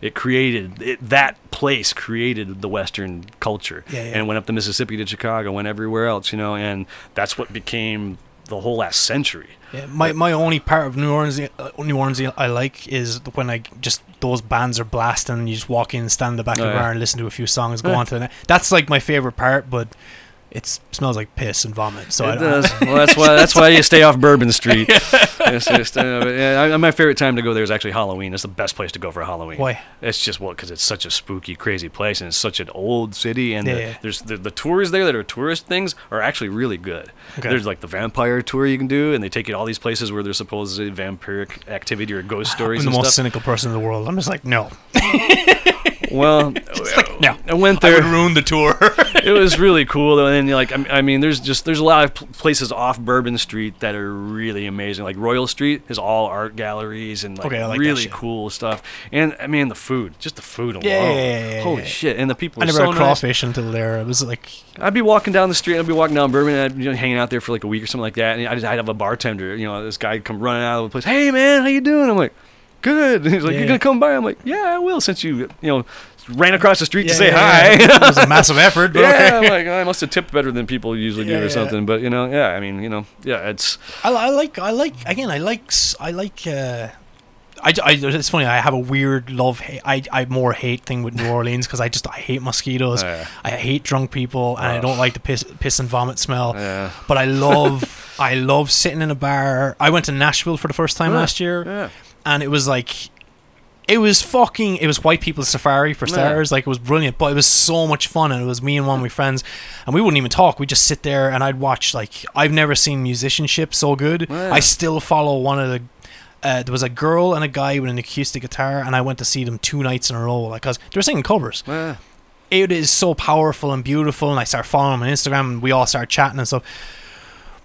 it created that place created the Western culture and went up the Mississippi to Chicago, went everywhere else, and that's what became the whole last century. My only part of New Orleans I like is when those bands are blasting and you just walk in, stand in the back of the bar and listen to a few songs, go on to the next. That's like my favorite part, but it smells like piss and vomit. So it does. Well, that's why you stay off Bourbon Street. My favorite time to go there is actually Halloween. It's the best place to go for Halloween. Why? It's just because it's such a spooky, crazy place, and it's such an old city. And there's the tours there that are tourist things are actually really good. Okay. There's like the vampire tour you can do, and they take you to all these places where there's supposedly vampiric activity or ghost stories. I'm the most cynical person in the world. I'm just like, no. Well, no. I went there. I would ruin the tour. It was really cool, though. And there's a lot of places off Bourbon Street that are really amazing. Like Royal Street is all art galleries and really cool stuff. And the food, just the food alone. Yeah. Holy shit! And the people. I never had crawfish until there. It was like I'd be walking down the street. I'd be walking down Bourbon. And I'd be hanging out there for like a week or something like that. And I'd have a bartender. This guy would come running out of the place. Hey man, how you doing? I'm like. Good. He's like, you're gonna come by? I'm like, I will, since you ran across the street to say hi. It was a massive effort. But I'm like, I must have tipped better than people usually do or something. But it's. I like. It's funny. I have a weird love. I more hate thing with New Orleans because I hate mosquitoes. I hate drunk people, and I don't like the piss and vomit smell. Yeah. But I love sitting in a bar. I went to Nashville for the first time last year. Yeah. And it was like, it was white people's safari for starters. Like, it was brilliant, but it was so much fun. And it was me and one of my friends, and we wouldn't even talk. We'd just sit there, and I'd watch, I've never seen musicianship so good. Yeah. I still follow one of the, there was a girl and a guy with an acoustic guitar, and I went to see them 2 nights in a row, because they were singing covers. Yeah. It is so powerful and beautiful, and I started following them on Instagram, and we all started chatting and stuff.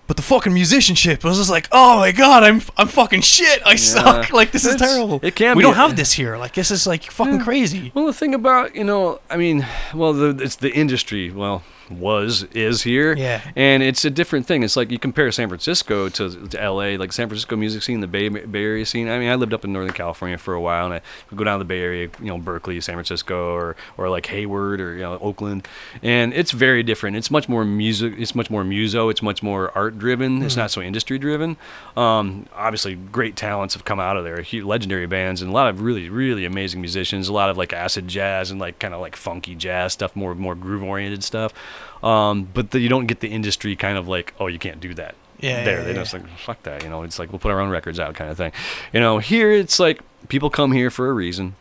But the fucking musicianship, I was just like, oh my god, I'm fucking shit. I suck. Like, this is terrible. It can be. We don't have this here. Like, this is like fucking crazy. Well, the thing about it's the industry. Well, is here. Yeah. And it's a different thing. It's like you compare San Francisco to L.A. Like San Francisco music scene, the Bay Area scene. I lived up in Northern California for a while, and I would go down to the Bay Area, Berkeley, San Francisco, or like Hayward or Oakland, and it's very different. It's much more music. It's much more muso. It's much more art driven. Mm-hmm. It's not so industry driven. Obviously, great talents have come out of there. Legendary bands and a lot of really, really amazing musicians. A lot of like acid jazz and like kind of like funky jazz stuff, more groove oriented stuff. But you don't get the industry kind of like, oh, you can't do that. They just like, fuck that, you know. It's like, we'll put our own records out kind of thing. You know, here it's like, people come here for a reason.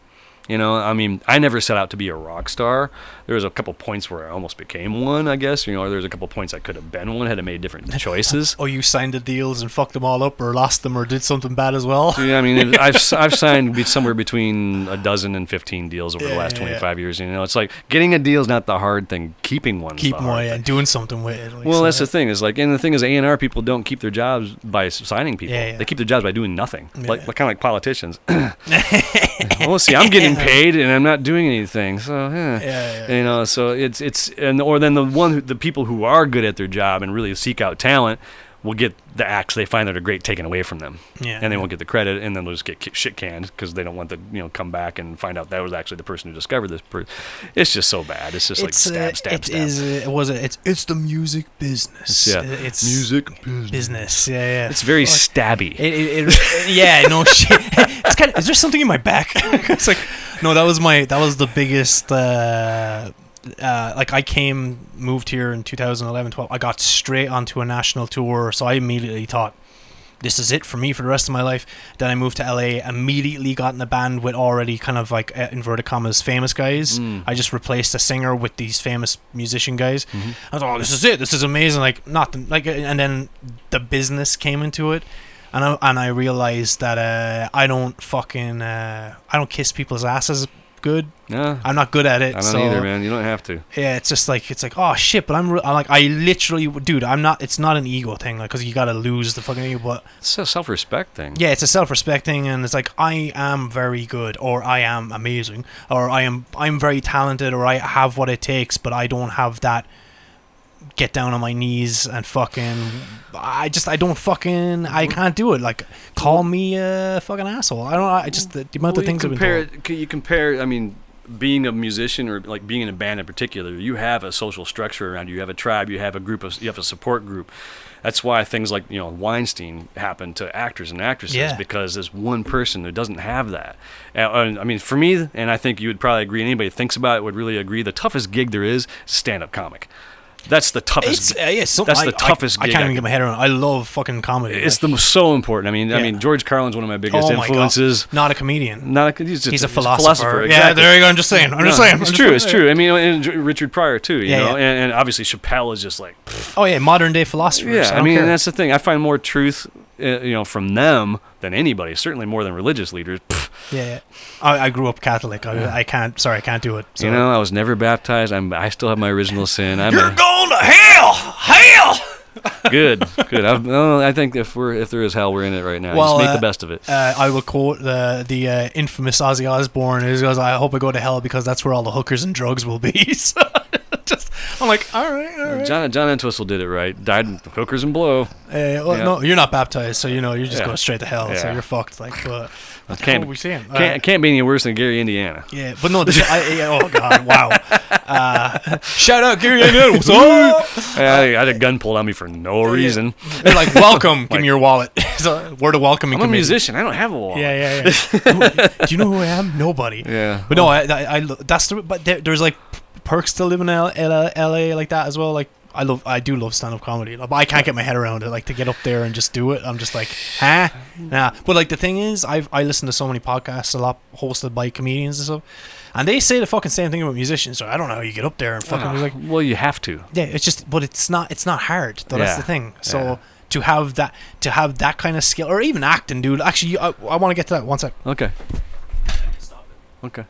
You know, I mean, I never set out to be a rock star. There was a couple points where I almost became one, I guess. You know, or there was a couple points I could have been one had I made different choices. Oh, you signed the deals and fucked them all up, or lost them, or did something bad as well? Yeah, I mean, I've signed somewhere between a dozen and 15 deals over the last 25 years. You know, it's like, getting a deal is not the hard thing. Keeping one is the hard thing. And doing something with it. Well, that's the thing. Is like, and the thing is, A&R people don't keep their jobs by signing people. Yeah, yeah. They keep their jobs by doing nothing. Yeah. Like kind of like politicians. Well, see, I'm getting paid and I'm not doing anything, so you know, so it's and or then the people who are good at their job and really seek out talent will get the acts they find that are great taken away from them, and they won't get the credit, and then they'll just get shit canned because they don't want to, you know, come back and find out that was actually the person who discovered this person. It's just so bad. It's just stab. It's the music business. It's music business. It's very stabby. No shit. It's kind of, is there something in my back? It's like, no, that was the biggest. Moved here in 2011-12. I got straight onto a national tour, so I immediately thought, this is it for me for the rest of my life. Then I moved to LA, immediately got in a band with already kind of like inverted commas famous guys. I just replaced a singer with these famous musician guys. I was like, oh, this is it, this is amazing. Like, and then the business came into it. And I realized that I don't kiss people's asses good. Yeah. I'm not good at it. I don't either, man. You don't have to. Yeah, it's just like, it's like, oh shit, but it's not an ego thing, like, cuz you got to lose the fucking ego, but it's a self-respect thing. Yeah, it's a self-respect thing, and it's like, I am very good, or I am amazing, or I'm very talented, or I have what it takes, but I don't have that get down on my knees and fucking I can't do it. Like, call me a fucking asshole. The amount of things I've been doing. You compare, I mean, being a musician or like being in a band in particular, you have a social structure around you. You have a tribe, you have a support group. That's why things like, you know, Weinstein happened to actors and actresses, because there's one person who doesn't have that. And, I mean, for me, and I think you would probably agree, anybody that thinks about it would really agree, the toughest gig there is stand-up comic. That's the toughest. Toughest gig. I can't even get my head around it. I love fucking comedy. It's so important. I mean, George Carlin's one of my biggest influences. God. Not a comedian. He's a philosopher. Exactly. Yeah, there you go. I'm just saying. It's true. I mean, and Richard Pryor too. You know? And obviously Chappelle is just like. Pfft. Oh yeah, modern day philosophers. Yeah, I mean, and that's the thing. I find more truth, from them than anybody. Certainly more than religious leaders. Yeah. I grew up Catholic. I can't do it. So. You know, I was never baptized. I still have my original sin. You're going to hell. Good. I think if there is hell, we're in it right now. Well, just make the best of it. I will quote the infamous Ozzy Osbourne, who goes, "I hope I go to hell because that's where all the hookers and drugs will be." So I'm like, all right. John Entwistle did it right. Died in hookers and blow. No, you're not baptized, so you know you're just going straight to hell. Yeah. So you're fucked. Like, but can't be any worse than Gary, Indiana. Yeah, but no. Oh god, wow. Shout out Gary, Indiana. What's up? I had a gun pulled on me for no reason. They're like, welcome. Give me your wallet. So, word of welcoming. I'm a musician. I don't have a wallet. Yeah. Do you know who I am? Nobody. Yeah. But there's like perks to living in LA like that as well. Like, I do love stand-up comedy, but I can't get my head around it. Like, to get up there and just do it, I'm just like, huh? Nah. But like, the thing is, I listen to so many podcasts a lot hosted by comedians and stuff, and they say the fucking same thing about musicians. So I don't know how you get up there and fucking be like, well, you have to. Yeah, it's just, but it's not hard. Though, that's the thing. So to have that kind of skill, or even acting, dude. Actually, I want to get to that. One sec. Okay. Stop it. Okay.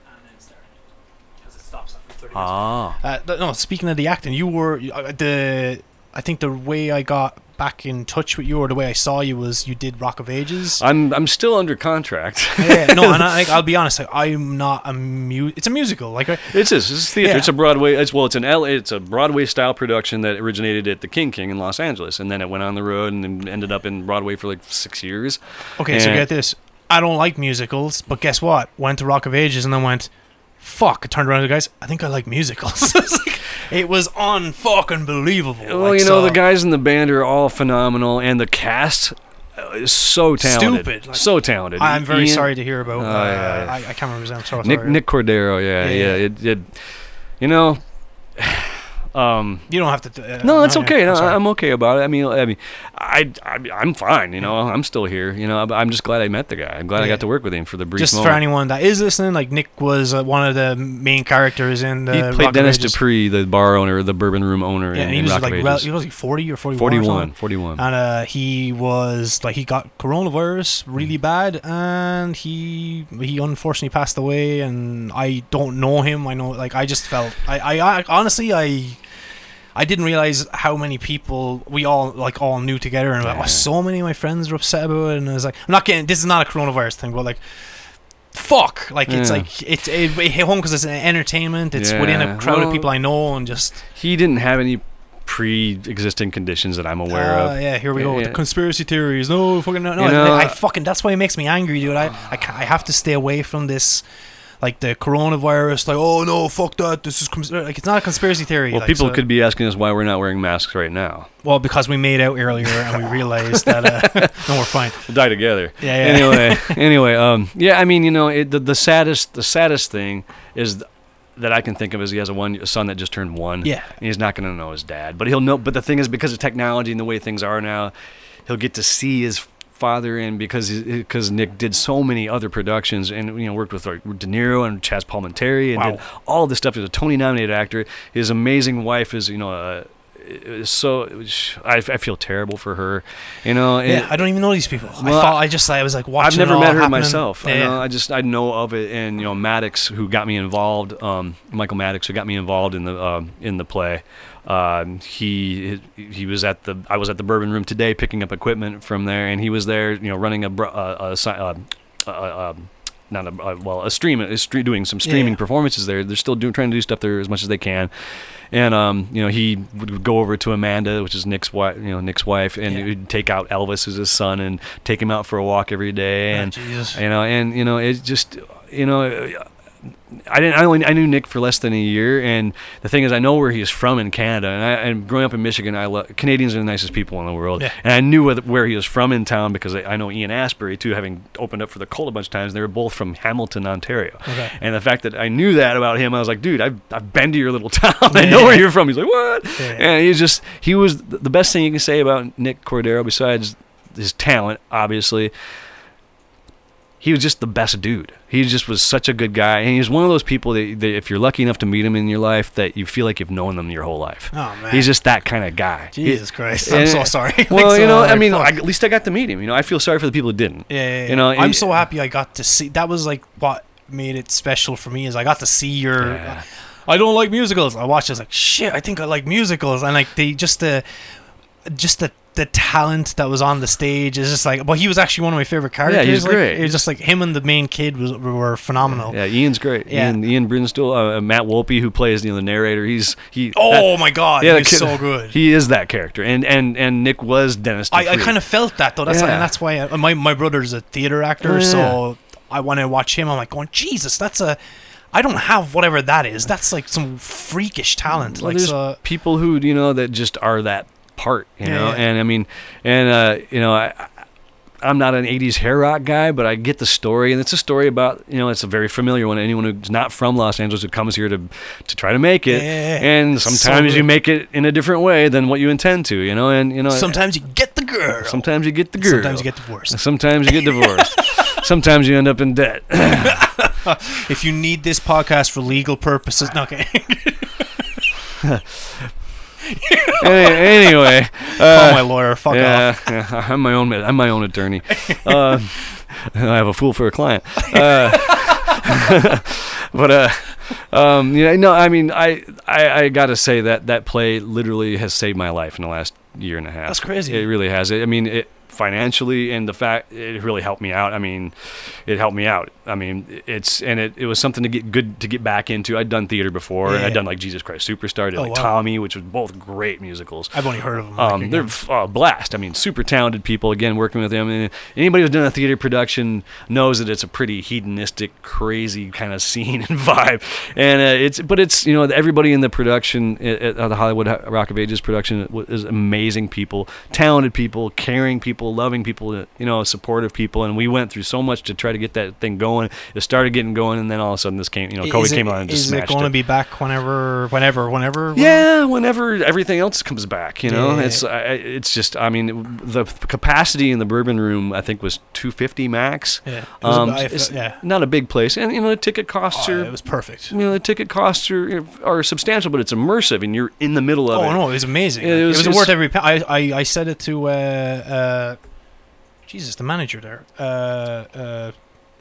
No, speaking of the acting, you were I think the way I got back in touch with you, or the way I saw you, was you did Rock of Ages. I'm still under contract. And I'll be honest, like, I'm not a it's a musical. Like, it's theater. Yeah. It's a Broadway. It's an LA. It's a Broadway style production that originated at the King in Los Angeles, and then it went on the road and ended up in Broadway for like 6 years. Okay, so get this. I don't like musicals, but guess what? Went to Rock of Ages and then went, fuck, I turned around to the guys, I think I like musicals. It was unfucking believable. Well, like, the guys in the band are all phenomenal, and the cast is so talented. Stupid. Like, so talented. I'm very sorry to hear about. I can't remember his name. Nick Cordero, It, you know, You don't have to. No, it's okay. No, I'm okay about it. I'm fine. You know, I'm still here. You know, I'm just glad I met the guy. I'm glad I got to work with him for the brief moment. Just for anyone that is listening, like Nick was one of the main characters in the. He played Rock Dennis Dupree, the bar owner, the Bourbon Room owner. Yeah, in, and he was like, he was 40 or 41. 41. And he was like, he got coronavirus really bad, and he unfortunately passed away. And I don't know him. I know, like, I just felt I honestly I didn't realize how many people we all knew together, and so many of my friends were upset about it. And I was like, I'm not getting, this is not a coronavirus thing, but like, fuck, like it's like it hit home because it's an entertainment. It's within a crowd of people I know, and just he didn't have any pre-existing conditions that I'm aware of. Yeah, here we go with the conspiracy theories. No, fucking no. You know, I fucking, that's why it makes me angry, dude. I have to stay away from this. Like the coronavirus, like, oh no, fuck that. This is like, it's not a conspiracy theory. Well, like, people could be asking us why we're not wearing masks right now. Well, because we made out earlier and we realized that no, we're fine. We'll die together. Yeah. Anyway, yeah. I mean, you know, the saddest thing is that I can think of is he has a son that just turned one. Yeah. And he's not going to know his dad, but he'll know. But the thing is, because of technology and the way things are now, he'll get to see his father, and because Nick did so many other productions, and you know, worked with like De Niro and Chaz Palminteri, and did all this stuff. He's a Tony-nominated actor. His amazing wife is, you know, I feel terrible for her. You know, I don't even know these people. Well, I was like watching. I've never met her myself. Yeah. I know of it, and you know, Maddox, who got me involved, Michael Maddox, who got me involved in the play. He was at the, I was at the Bourbon Room today picking up equipment from there, and he was there, you know, running a stream, doing some streaming performances there. They're still trying to do stuff there as much as they can. And, you know, he would go over to Amanda, which is Nick's wife, and he would take out Elvis, who's his son, and take him out for a walk every day. And, you know, it's just, you know, I knew Nick for less than a year, and the thing is, I know where he is from in Canada, and growing up in Michigan, Canadians are the nicest people in the world, and I knew where he was from in town because I know Ian Astbury too, having opened up for the Cold a bunch of times. They were both from Hamilton, Ontario, and the fact that I knew that about him, I was like, dude, I've been to your little town. I know where you're from. He's like, what? And he was the best thing you can say about Nick Cordero, besides his talent, obviously. He was just the best dude. He just was such a good guy. And he's one of those people that if you're lucky enough to meet him in your life, that you feel like you've known them your whole life. Oh, man. He's just that kind of guy. Jesus Christ. I'm so sorry. Well, like, you know, I mean, at least I got to meet him. You know, I feel sorry for the people who didn't. Yeah. You know, I'm so happy I got to see. That was like what made it special for me, is I got to see your... Yeah. I don't like musicals. I watched it. I was like, shit, I think I like musicals. And like, they the talent that was on the stage is just like, but he was actually one of my favorite characters. Yeah, he's great. It was just like him and the main kid were phenomenal. Yeah, Ian's great. Yeah. Ian Brinstall, Matt Wolpe, who plays the narrator. My god, yeah, he's so good. He is that character, and Nick was Dennis. I kind of felt that though. That's and that's why my brother's a theater actor, so I want to watch him. I'm like going, Jesus, I don't have whatever that is. That's like some freakish talent. Well, like people who that just are that part, and I mean, and you know, I'm not an 80s hair rock guy, but I get the story, and it's a story about, it's a very familiar one. Anyone who's not from Los Angeles who comes here to try to make it, and sometimes you make it in a different way than what you intend to, and sometimes you get the girl, sometimes you get divorced, sometimes you end up in debt. If you need this podcast for legal purposes, anyway, call my lawyer. Fuck off. Yeah, I'm my own attorney. I have a fool for a client. But I gotta say that play literally has saved my life in the last year and a half. That's crazy. It really has. I mean, it financially, and the fact it really helped me out. I mean, it was something to get back into. I'd done theater before, and I'd done like Jesus Christ Superstar, Tommy, which was both great musicals. I've only heard of them. They're a blast. I mean, super talented people. Again, working with them. And anybody who's done a theater production knows that it's a pretty hedonistic, crazy kind of scene and vibe. And it's everybody in the production at the Hollywood Rock of Ages production is amazing people, talented people, caring people. people, loving people, you know, supportive people. And we went through so much to try to get that thing going. It started getting going, and then all of a sudden this came, you know, COVID came on and just smashed it. Is it going to be back whenever? Yeah, whenever everything else comes back, you know. Yeah. It's just, I mean, the capacity in the Bourbon Room, I think, was 250 max. Yeah. It's not a big place. And, you know, the ticket costs are... It was perfect. You know, the ticket costs are substantial, but it's immersive, and you're in the middle of it. Oh, no, it was amazing. It was worth every... I said it to... Jesus, the manager there.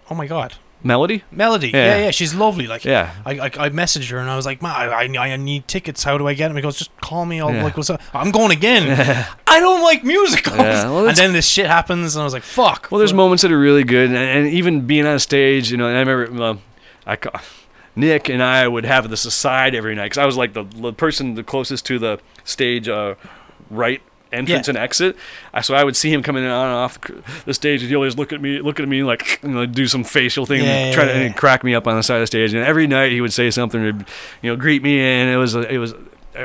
Oh, my God. Melody. Yeah. She's lovely. Like, yeah. I messaged her and I was like, "Ma, I need tickets. How do I get them?" He goes, "Just call me. Like, what's up? I'm going again." I don't like musicals. Yeah, well, and then this shit happens, and I was like, "Fuck." Well, there's moments that are really good, and even being on stage, you know. And I remember, Nick and I would have this aside every night because I was like the person the closest to the stage, right. Entrance and exit, so I would see him coming in on and off the stage, and he always look at me like, you know, do some facial thing, and crack me up on the side of the stage. And every night he would say something to, you know, greet me, and it was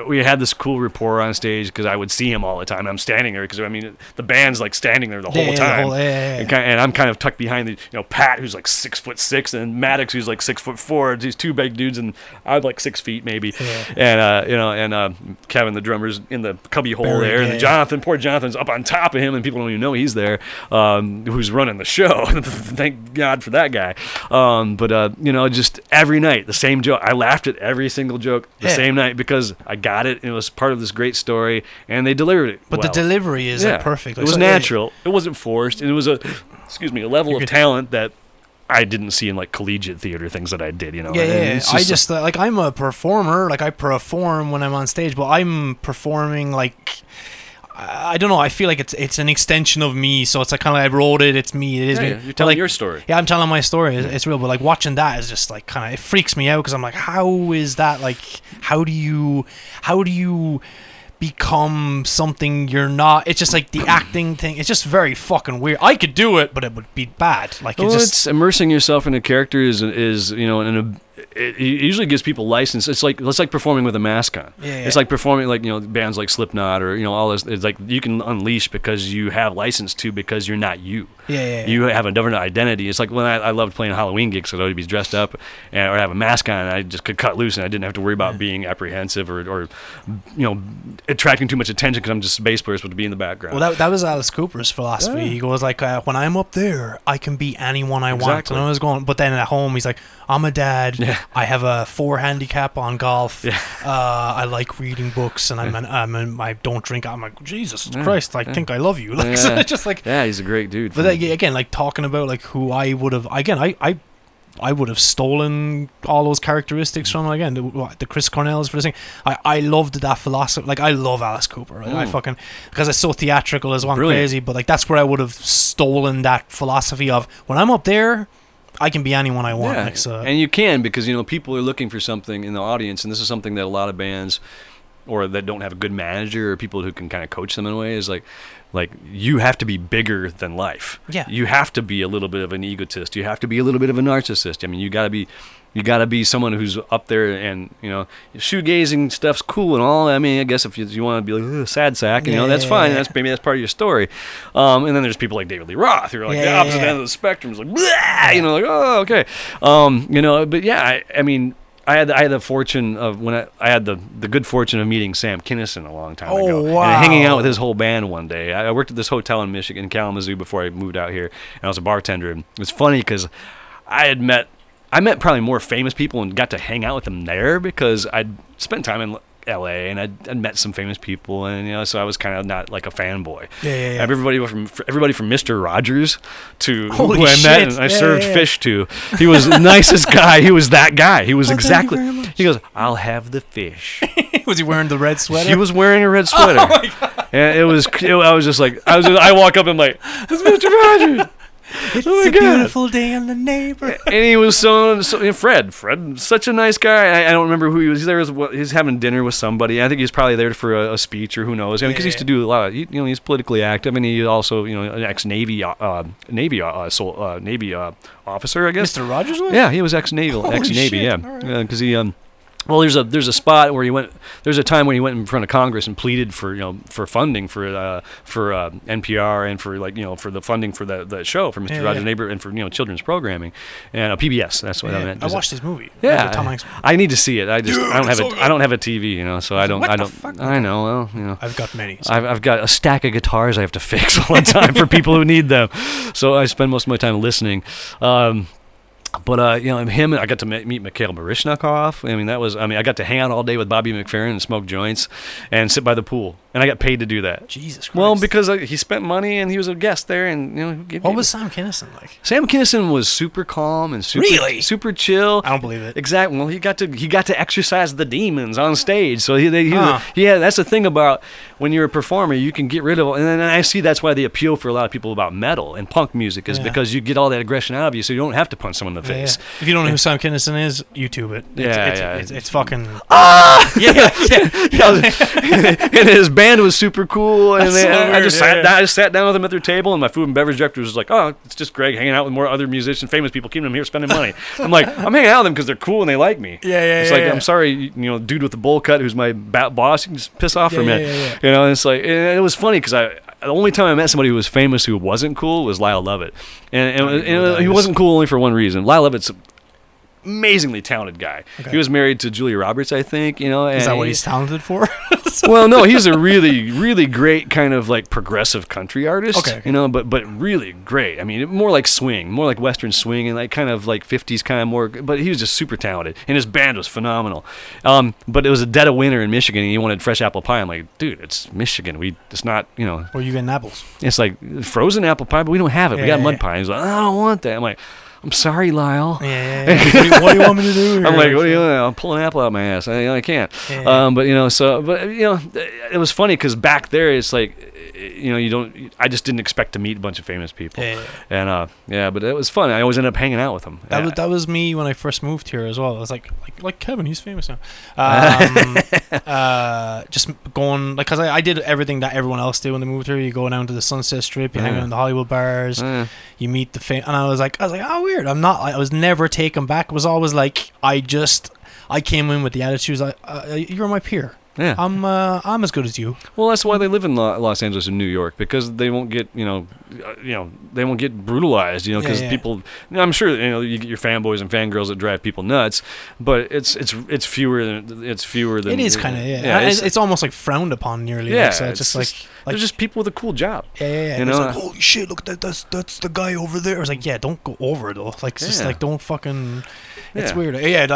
we had this cool rapport on stage because I would see him all the time. I'm standing there because, I mean, the band's like standing there the whole time, and I'm kind of tucked behind the, you know, Pat, who's like 6'6", and Maddox, who's like 6'4". These two big dudes, and I'm like 6 feet maybe, and you know, and Kevin, the drummer's in the cubby hole there, and Jonathan, poor Jonathan's up on top of him, and people don't even know he's there, who's running the show. Thank God for that guy. But you know, just every night the same joke. I laughed at every single joke the same night because I got it, and it was part of this great story, and they delivered it. But the delivery is like perfect. It was natural. It wasn't forced, and it was a level of talent that I didn't see in like collegiate theater things that I did, you know. I just I'm a performer. Like, I perform when I'm on stage, but I'm performing like, I don't know. I feel like it's an extension of me. So it's like, kind of like, I wrote it. It's me. It is me. You're telling your story. Yeah, I'm telling my story. It's real. But like, watching that is just like, kind of, it freaks me out because I'm like, how is that? Like, how do you become something you're not? It's just like the acting thing. It's just very fucking weird. I could do it, but it would be bad. Like, it's immersing yourself in a character is you know, it usually gives people license. It's like performing with a mask on. Yeah. It's like performing, like, you know, bands like Slipknot or, you know, all this. It's like you can unleash because you have license to, because you're not you. Yeah. You have a different identity. It's like when I loved playing Halloween gigs because I would be dressed up and or have a mask on, and I just could cut loose, and I didn't have to worry about being apprehensive or you know, attracting too much attention because I'm just a bass player supposed to be in the background. Well, that was Alice Cooper's philosophy. Yeah. He goes like, when I'm up there, I can be anyone I want. And I was going, but then at home he's like, I'm a dad. Yeah. I have a 4 handicap on golf. Yeah. I like reading books, and I don't drink. I'm like, Jesus Christ, I think I love you. Like, so just like, yeah, he's a great dude. But again, like, talking about like who I would have, again, I would have stolen all those characteristics from, again, the Chris Cornells for this thing. I loved that philosophy. Like, I love Alice Cooper. Right? I fucking, because it's so theatrical as well, crazy. But like, that's where I would have stolen that philosophy of, when I'm up there, I can be anyone I want. Yeah. Like, so. And you can, because, you know, people are looking for something in the audience, and this is something that a lot of bands, or that don't have a good manager, or people who can kind of coach them in a way, is like you have to be bigger than life. Yeah. You have to be a little bit of an egotist. You have to be a little bit of a narcissist. I mean, you gotta be someone who's up there, and, you know, shoegazing stuff's cool and all. I mean, I guess if you want to be like, sad sack, you know, that's fine. That's part of your story. And then there's people like David Lee Roth, who are like the opposite end of the spectrum. It's like, blah, you know, like, oh, okay. You know, but yeah, I mean, I had the fortune of I had the good fortune of meeting Sam Kinison a long time ago. Wow. And hanging out with his whole band one day. I worked at this hotel in Michigan, in Kalamazoo, before I moved out here, and I was a bartender. And it was funny because I met probably more famous people and got to hang out with them there, because I'd spent time in L.A. and I'd met some famous people, and, you know, so I was kind of not like a fanboy. Yeah. Everybody from Mr. Rogers to Holy who I shit. Met and I served fish to. He was the nicest guy. He was that guy. He was He goes, "I'll have the fish." Was he wearing the red sweater? He was wearing a red sweater. Oh my God. And I walk up and I'm like, "It's Mr. Rogers." It's a beautiful day in the neighborhood. And he was so Fred, such a nice guy. I don't remember who he was. He's having dinner with somebody. I think he was probably there for a speech, or who knows. Because he used to do a lot of, you know, he's politically active, and he also, you know, an ex-Navy officer, I guess. Mr. Rogers was? Yeah, he was ex-Navy. Because he Well, there's a spot where he went. There's a time when he went in front of Congress and pleaded for for funding for NPR and for for the funding for the show for Mr. Rogers' Neighborhood and for children's programming and PBS. That's what I meant. I watched this movie. Yeah, Tom Hanks. I need to see it. I don't have a TV. So I don't. I know. Well, I've got many. So. I've got a stack of guitars I have to fix all the time for people who need them. So I spend most of my time listening. But him, I got to meet Mikhail Baryshnikov. I got to hang out all day with Bobby McFerrin and smoke joints, and sit by the pool. And I got paid to do that. Jesus Christ! Well, because he spent money and he was a guest there, and What was Sam Kinison like? Sam Kinison was super calm and super chill. I don't believe it. Exactly. Well, he got to exercise the demons on stage. So that's the thing about when you're a performer, you can get rid of. And I see that's why the appeal for a lot of people about metal and punk music is because you get all that aggression out of you, so you don't have to punch someone. Face. Yeah. If you don't know who Sam Kinison is, YouTube it. It's fucking. Ah! And his band was super cool, and I just sat down with them at their table, and my food and beverage director was like, "Oh, it's just Greg hanging out with more other musicians, famous people, keeping them here, spending money." I'm like, "I'm hanging out with them because they're cool and they like me." I'm sorry, dude with the bowl cut who's my boss, you can just piss off for a minute. And it's like, and it was funny because the only time I met somebody who was famous who wasn't cool was Lyle Lovett. And he wasn't cool only for one reason. Lyle Lovett's an amazingly talented guy. Okay. He was married to Julia Roberts, I think. Is that what he's talented for? Well, no, he's a really, really great kind of like progressive country artist. Okay. But really great. More like swing, more like Western swing, and like kind of like 50s kind of more. But he was just super talented, and his band was phenomenal. But it was a dead of winter in Michigan, and he wanted fresh apple pie. I'm like, dude, it's Michigan. It's not Well, you getting apples? It's like frozen apple pie, but we don't have it. We got mud pie. He's like, I don't want that. I'm like, I'm sorry, Lyle. What do you want me to do? I'm like, what do you want? I'll pull an apple out of my ass. I can't. It was funny because back there, it's like, I just didn't expect to meet a bunch of famous people. But it was fun. I always ended up hanging out with them. That was me when I first moved here as well. I was like Kevin, he's famous now. Just going, like, because I did everything that everyone else did when they moved here. You go down to the Sunset Strip, you hang out in the Hollywood bars, you meet the famous, and I was like, oh, weird. I was never taken back. It was always like, I came in with the attitudes, you're my peer. Yeah. I'm as good as you. Well, that's why they live in Los Angeles and New York, because they won't get they won't get brutalized because people. I'm sure you get your fanboys and fangirls that drive people nuts, but it's fewer than it is kind of it's almost like frowned upon nearly. Yeah, so it's just they're just people with a cool job. It's like, holy shit, look, that's the guy over there. It's like, don't go over though. Don't fucking. It's weird. I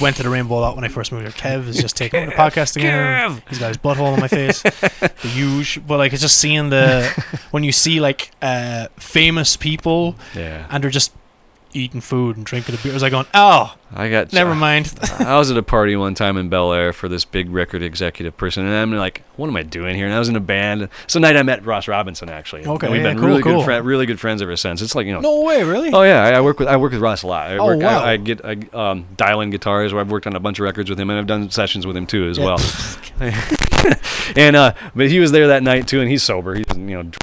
went to the Rainbow a lot when I first moved here. Kev is just taking the podcast again. He's got his butthole on my face. The huge, but it's just seeing when you see famous people, and they're just eating food and drinking a beer. I was like going, never mind. I was at a party one time in Bel Air for this big record executive person, and I'm like, what am I doing here? And I was in a band. So night I met Ross Robinson, actually. Okay, and we've been really good really good friends ever since. It's no way, really? Oh yeah, I work with Ross a lot. Wow. I dial in guitars. Where I've worked on a bunch of records with him, and I've done sessions with him too as well. And but he was there that night too, and he's sober. He doesn't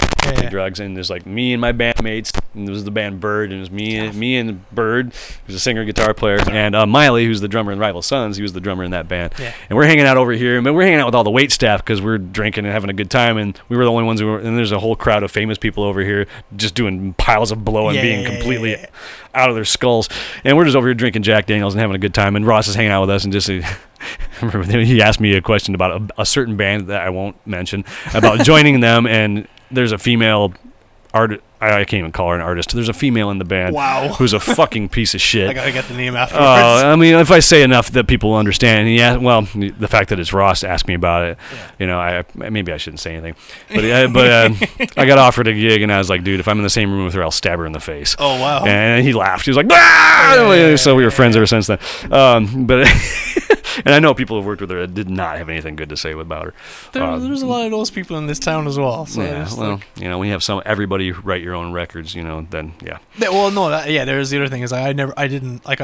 drugs, and there's me and my bandmates, and there was the band Bird, and it was me and Bird, who's a singer guitar player, and Miley, who's the drummer in Rival Sons. He was the drummer in that band. And we're hanging out over here, and we're hanging out with all the wait staff because we're drinking and having a good time, and we were the only ones who were, and there's a whole crowd of famous people over here just doing piles of blow and being completely out of their skulls, and we're just over here drinking Jack Daniels and having a good time, and Ross is hanging out with us, and just I remember he asked me a question about a certain band that I won't mention about joining them, and there's a female artist. I can't even call her an artist. There's a female in the band who's a fucking piece of shit. I gotta get the name afterwards. If I say enough that people will understand. The fact that it's Ross asked me about it. Maybe I shouldn't say anything. But I got offered a gig, and I was like, dude, if I'm in the same room with her, I'll stab her in the face. Oh wow! And he laughed. He was like, ah! So we were friends ever since then. But And I know people who've worked with her that did not have anything good to say about her. There's a lot of those people in this town as well. So yeah, well, like, you know, when you have everybody write your own records, you know, then yeah. There's the other thing is I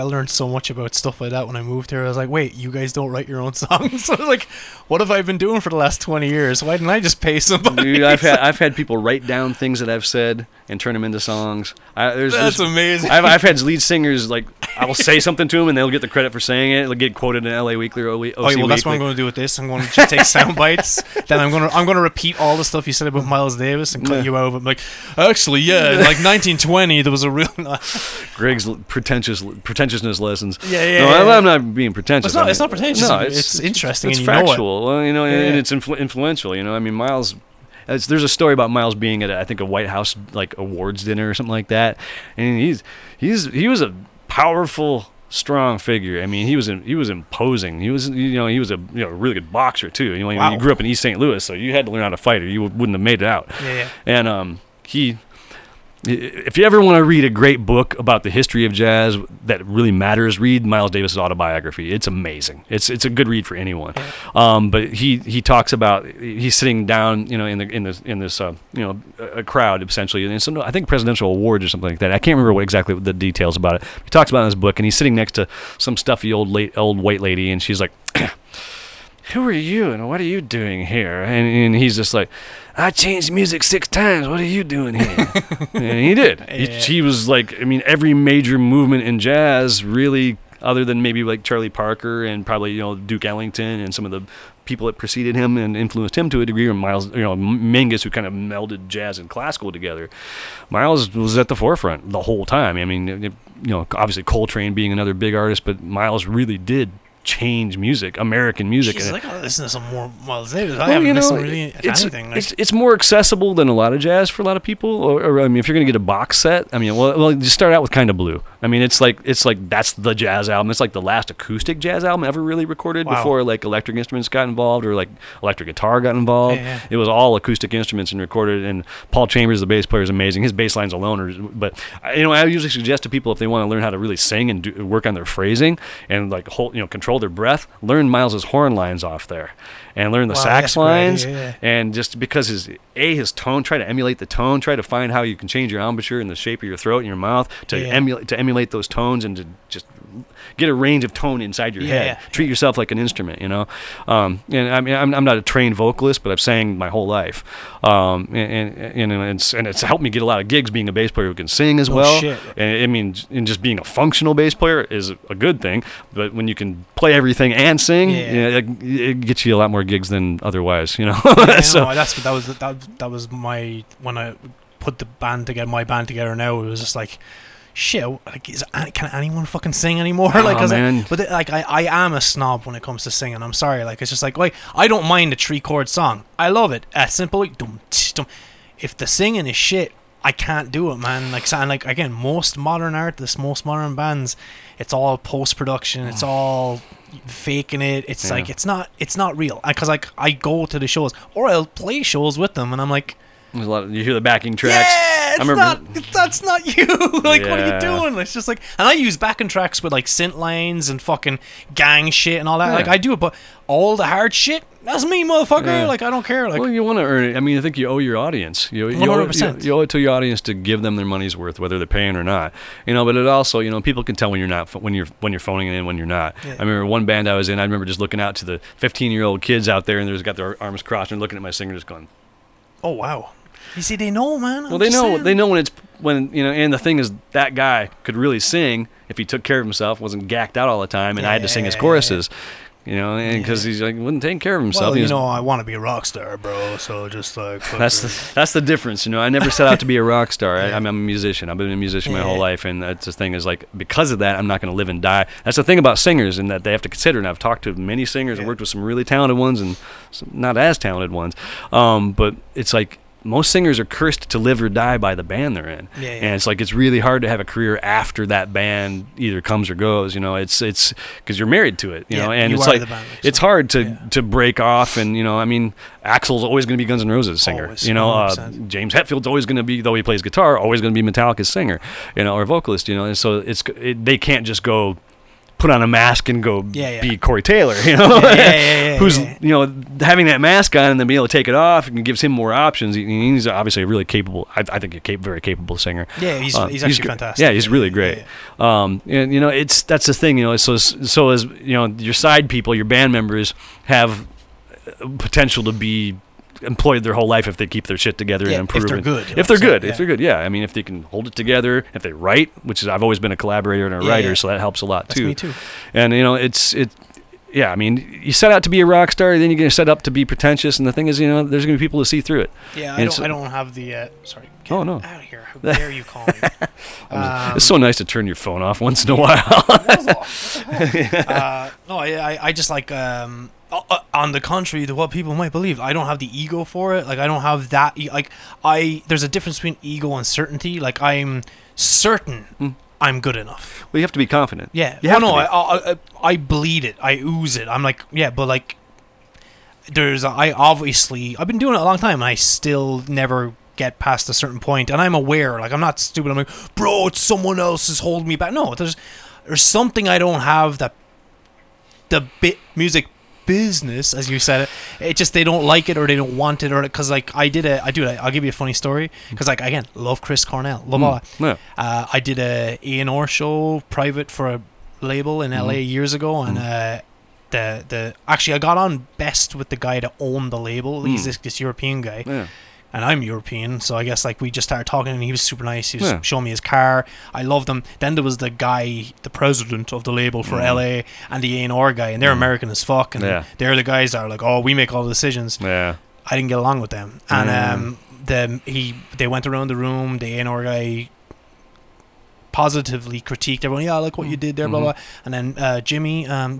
learned so much about stuff like that when I moved here. I was like, wait, you guys don't write your own songs? So like, what have I been doing for the last 20 years? Why didn't I just pay somebody? Dude, I've had people write down things that I've said and turn them into songs. Amazing. I've had lead singers, like, I will say something to them and they'll get the credit for saying it. They'll get quoted in LA Weekly or OC Weekly. That's what I'm going to do with this. I'm going to just take sound bites. Then I'm going to repeat all the stuff you said about Miles Davis and cut you out. I'm like, actually, yeah, like 1920, there was a real... Greg's pretentiousness lessons. I'm not being pretentious. It's not pretentious. No, it's interesting. It's factual. And it's influential. You know, I mean, Miles... There's a story about Miles being at, I think, a White House like awards dinner or something like that, and he was a powerful, strong figure. I mean, he was imposing. He was a really good boxer too. You know, wow. You grew up in East St. Louis, so you had to learn how to fight, or you wouldn't have made it out. Yeah. And if you ever want to read a great book about the history of jazz that really matters, read Miles Davis' autobiography. It's amazing. It's a good read for anyone. But he talks about he's sitting down, you know, in this crowd essentially, and some, I think, presidential awards or something like that. I can't remember what the details about it. He talks about it in his book, and he's sitting next to some stuffy old white lady, and she's like, "Who are you and what are you doing here?" And he's just like, "I changed music 6 times. What are you doing here?" And he did. Yeah. He was like, I mean, every major movement in jazz, really, other than maybe like Charlie Parker and probably, you know, Duke Ellington and some of the people that preceded him and influenced him to a degree, or Miles, you know, Mingus, who kind of melded jazz and classical together. Miles was at the forefront the whole time. I mean, you know, obviously Coltrane being another big artist, but Miles really did change music, American music. Jeez, I gotta listen to some more Miles Davis. I haven't listened to really anything. Like, it's more accessible than a lot of jazz for a lot of people. Or I mean, if you're gonna get a box set, I mean, well, just start out with Kinda Blue. I mean, it's like that's the jazz album. It's like the last acoustic jazz album ever really recorded before like electric instruments got involved or like electric guitar got involved. Yeah. It was all acoustic instruments and recorded. And Paul Chambers, the bass player, is amazing. His bass lines alone are. But you know, I usually suggest to people if they want to learn how to really sing and work on their phrasing and like control their breath, learn Miles's horn lines off there and learn the sax lines. Yeah. And just because his tone, try to emulate the tone, try to find how you can change your embouchure and the shape of your throat and your mouth to emulate those tones and to just get a range of tone inside your head. Treat yourself like an instrument, you know. And I mean, I'm not a trained vocalist, but I've sang my whole life. And it's helped me get a lot of gigs being a bass player who can sing as well. Shit. And I mean, and just being a functional bass player is a good thing, but when you can play everything and sing, it gets you a lot more gigs than otherwise, you know. That was my, when I put my band together now, it was just like, shit, like, can anyone fucking sing anymore? I am a snob when it comes to singing. I'm sorry, like, it's just like, wait, I don't mind a 3-chord song. I love it. Simply, if the singing is shit, I can't do it, man. Like, and like, again, most modern artists, most modern bands, it's all post-production. It's all faking it. It's like, it's not real. Because like, I go to the shows or I'll play shows with them, and I'm like, there's a lot you hear the backing tracks. Yeah, that's not you. Like, what are you doing? It's just like, and I use backing tracks with like synth lines and fucking gang shit and all that. Yeah. Like, I do it, but all the hard shit, that's me, motherfucker. Yeah. Like, I don't care. Like, well, you want to earn it. I mean, I think you owe your audience. You 100%. You owe it to your audience to give them their money's worth, whether they're paying or not. You know, but it also, you know, people can tell when you're phoning it in, when you're not. Yeah. I remember one band I was in. I remember just looking out to the 15-year-old kids out there, and they've got their arms crossed and looking at my singer, just going, "Oh wow." You see, they know, man. Well, they know when you know. And the thing is, that guy could really sing if he took care of himself, wasn't gacked out all the time, and I had to sing his choruses. You know, and because he's like, wouldn't take care of himself. Well, you know, I want to be a rock star, bro. So just like that's the difference. You know, I never set out to be a rock star. I'm a musician. I've been a musician my whole life, and that's the thing is like because of that, I'm not going to live and die. That's the thing about singers, and that they have to consider. And I've talked to many singers and worked with some really talented ones and some not as talented ones, but it's like. Most singers are cursed to live or die by the band they're in. Yeah, yeah. And it's like, it's really hard to have a career after that band either comes or goes, you know, it's cause you're married to it, you know, and it's like, it's hard to break off. And, you know, I mean, Axl's always going to be Guns N' Roses singer, always, you know, James Hetfield's always going to be, though he plays guitar, always going to be Metallica's singer, you know, or vocalist, you know? And so they can't just go put on a mask and go be Corey Taylor, you know, who's, you know, having that mask on and then being able to take it off and gives him more options. He's obviously a really capable, I think a very capable singer. Yeah, he's fantastic. Yeah, he's really great. Yeah, yeah. And you know, that's the thing, you know, so as you know, your side people, your band members have potential to be employed their whole life if they keep their shit together and improve. If they're good, I mean, if they can hold it together, if they write, which is I've always been a collaborator and a writer, so that helps a lot too. That's me too. And you know, I mean, you set out to be a rock star, then you're gonna set up to be pretentious, and the thing is, you know, there's gonna be people who see through it. Yeah, and I don't have the sorry. Get out of here! How dare you call me? It's so nice to turn your phone off once in a while. I just like. On the contrary to what people might believe, I don't have the ego for it. Like, I don't have that. There's a difference between ego and certainty. Like, I'm certain I'm good enough. Well, you have to be confident. Yeah. I bleed it. I ooze it. I'm like, yeah, but like, I've been doing it a long time, and I still never get past a certain point. And I'm aware. Like, I'm not stupid. I'm like, bro, it's someone else is holding me back. No, there's something I don't have that the music business, as you said it just, they don't like it or they don't want it, or because like I'll give you a funny story, because like, again, love Chris Cornell, love all that. Yeah. I did a A&R show private for a label in LA years ago, and I got on best with the guy that owned the label. He's this European guy, and I'm European, so I guess like we just started talking, and he was super nice. He was showing me his car. I loved him. Then there was the guy, the president of the label for LA, and the A&R guy, and they're American as fuck, and they're the guys that are like, oh, we make all the decisions. Yeah, I didn't get along with them, and they went around the room. The A&R guy positively critiqued everyone. Yeah, I like what you did there, blah blah. And then Jimmy, you got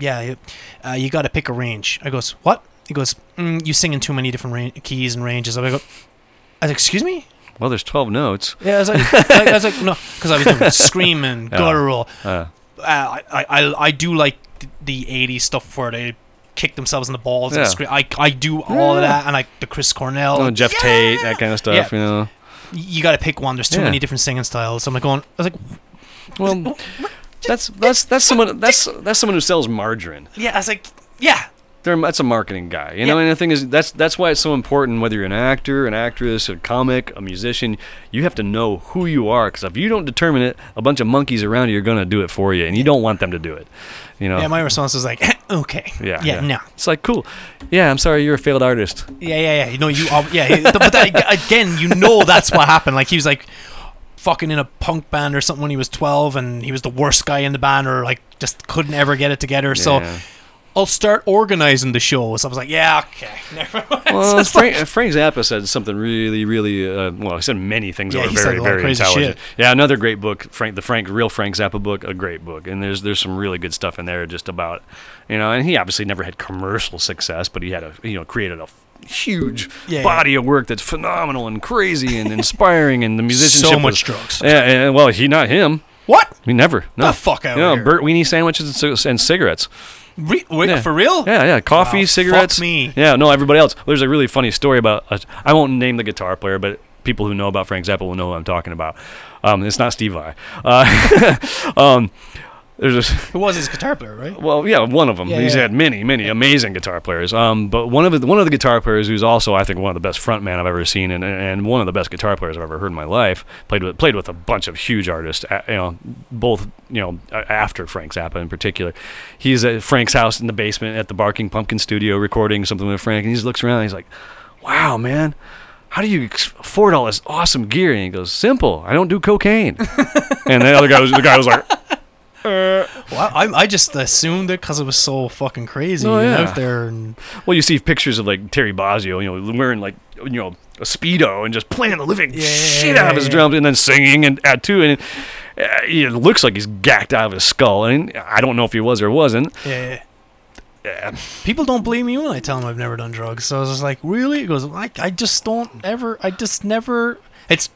to pick a range. I goes, what? He goes, you sing in too many different keys and ranges. I go, excuse me? Well, there's 12 notes. Yeah, I was like no, because I was doing screaming, guttural. I do like the 80s stuff where they kick themselves in the balls and scream. I do all of that, and like the Chris Cornell. Oh, Jeff Tate, that kind of stuff, you know. You got to pick one. There's too many different singing styles. So I'm like going, I was like, well, that's someone who sells margarine. Yeah, I was like, yeah. That's a marketing guy, you know. And the thing is, that's why it's so important. Whether you're an actor, an actress, a comic, a musician, you have to know who you are. Because if you don't determine it, a bunch of monkeys around you are going to do it for you, and you don't want them to do it. You know. Yeah, my response was like, okay. Yeah. No. It's like, cool. Yeah, I'm sorry, you're a failed artist. Yeah. No, you. But that, again, you know, that's what happened. Like, he was like, fucking in a punk band or something when he was 12, and he was the worst guy in the band, or like just couldn't ever get it together. Yeah. So. I'll start organizing the shows. I was like, yeah, okay. Never mind. Well, Frank Zappa said something really, really, he said many things that were very, very intelligent. Shit. Yeah, another great book, the Frank Zappa book, a great book. And there's some really good stuff in there just about, you know, and he obviously never had commercial success, but he had created a huge body of work that's phenomenal and crazy and inspiring, and the musicianship drugs. Yeah, well, not him. What? He never. No. The fuck out of here. Burt Weenie sandwiches and cigarettes. For real? Yeah. Coffee, cigarettes. Fuck me. Yeah, no, everybody else. There's a really funny story about, I won't name the guitar player, but people who know about Frank Zappa will know what I'm talking about. It's not Steve Vai. Who was his guitar player, right? Well, yeah, one of them. Yeah, He's had many, many amazing guitar players. But one of the guitar players who's also, I think, one of the best frontman I've ever seen, and one of the best guitar players I've ever heard in my life, played with a bunch of huge artists, both, after Frank Zappa in particular. He's at Frank's house in the basement at the Barking Pumpkin studio recording something with Frank, and he just looks around and he's like, wow, man, how do you afford all this awesome gear? And he goes, simple, I don't do cocaine. And the other guy was like... I just assumed it because it was so fucking crazy out there. And you see pictures of like Terry Bozzio, wearing like a Speedo and just playing the living shit out of his drums, and then singing and tattoo, and it looks like he's gacked out of his skull. And I don't know if he was or wasn't. Yeah. People don't believe me when I tell them I've never done drugs. So I was just like, really? He goes, I just don't ever. I just never.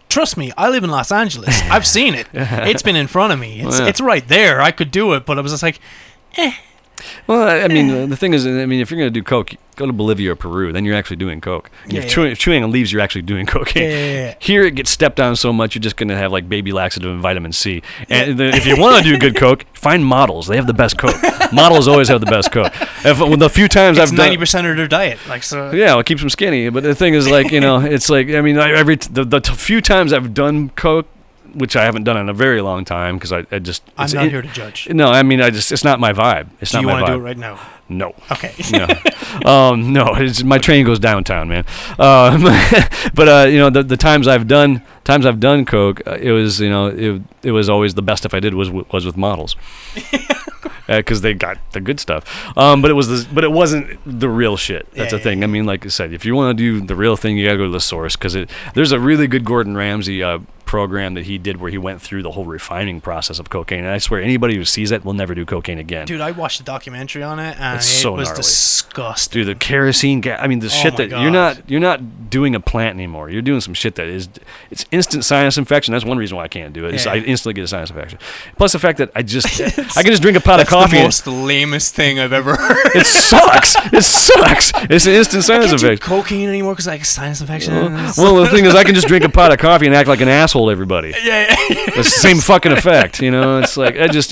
Trust me, I live in Los Angeles. I've seen it. It's been in front of me. It's right there. I could do it, but I was just like, eh. Well, I mean, the thing is, if you're going to do coke, Go to Bolivia or Peru, then you're actually doing coke. Chewing on leaves, you're actually doing cocaine. Here it gets stepped on so much, you're just going to have like baby laxative and vitamin C. And if you want to do good coke, find models. They have the best coke. Models always have the best coke. The few times it's I've 90% of their diet. Like, so. Yeah, it keeps them skinny. But the thing is, like, you know, it's like, I mean, the few times I've done coke, which I haven't done in a very long time because I'm not here to judge. No, I mean, it's not my vibe. It's not my vibe. Do you want to do it right now? No. Okay. No. No, my train goes downtown, man. You know, the times I've done coke, it was, you know, it was always the best if I did was with models. Because they got the good stuff, but it wasn't the real shit. That's the thing. I mean, like I said, if you want to do the real thing, you gotta go to the source. Because there's a really good Gordon Ramsay program that he did where he went through the whole refining process of cocaine. And I swear, anybody who sees it will never do cocaine again. Dude, I watched a documentary on it, and it was gnarly. Disgusting. Dude, the kerosene gas. I mean, the shit that you're not doing a plant anymore. You're doing some shit that is instant sinus infection. That's one reason why I can't do it. Yeah. I instantly get a sinus infection. Plus the fact that I can just drink a pot of coffee. That's the most lamest thing I've ever heard. It sucks. It's an instant sinus infection. I can't do cocaine anymore because I get sinus infection. Well, the thing is, I can just drink a pot of coffee and act like an asshole to everybody. The same fucking effect, you know? It's like, I just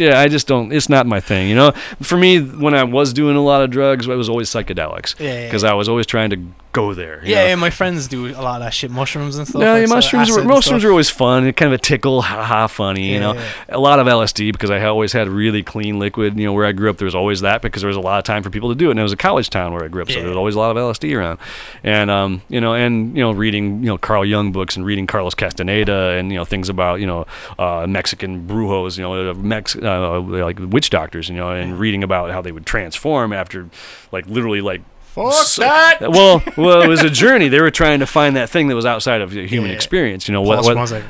don't, it's not my thing, you know? For me, when I was doing a lot of drugs, it was always psychedelics. I was always trying to go there. Yeah, my friends do a lot of that shit, mushrooms and stuff. No, like mushrooms are always fun. Kind of a tickle, ha-ha funny, you know. A lot of LSD because I always had really clean liquid. You know, where I grew up, there was always that because there was a lot of time for people to do it. And it was a college town where I grew up, so there was always a lot of LSD around. And, reading, Carl Jung books and reading Carlos Castaneda and, things about, Mexican brujos, like witch doctors, and reading about how they would transform after, like, literally, like, that! Well, it was a journey. They were trying to find that thing that was outside of human experience. You know what? Sorry.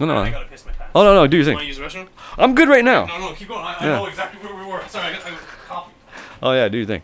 No. I gotta piss my pants. Oh no, do your thing. Want to use the restroom? I'm good right now. No, keep going. I know exactly where we were. Sorry, I got coffee. Oh yeah, do your thing.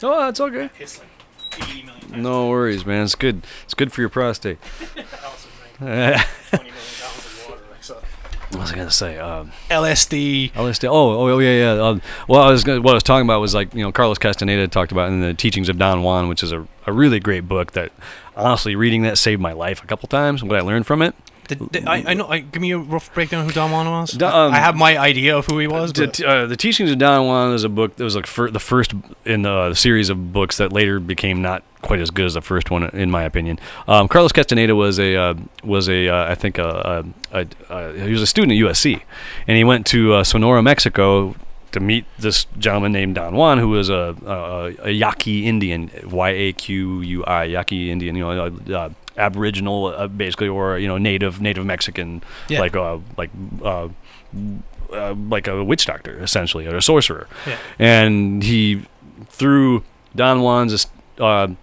Oh, that's okay. It's like 80 million times. No worries, man. It's good. It's good for your prostate. What was I gonna say? LSD. Oh yeah. What I was talking about was like Carlos Castaneda talked about in the Teachings of Don Juan, which is a really great book that honestly reading that saved my life a couple times. What I learned from it. Give me a rough breakdown of who Don Juan was. I have my idea of who he was. The Teachings of Don Juan is a book that was like the first in the series of books that later became not quite as good as the first one, in my opinion. Carlos Castaneda was he was a student at USC, and he went to Sonora, Mexico, to meet this gentleman named Don Juan, who was a Yaqui Indian, Y-A-Q-U-I, Yaqui Indian, Aboriginal, basically, or native Mexican, like a witch doctor, essentially, or a sorcerer. Yeah. And he, through Don Juan's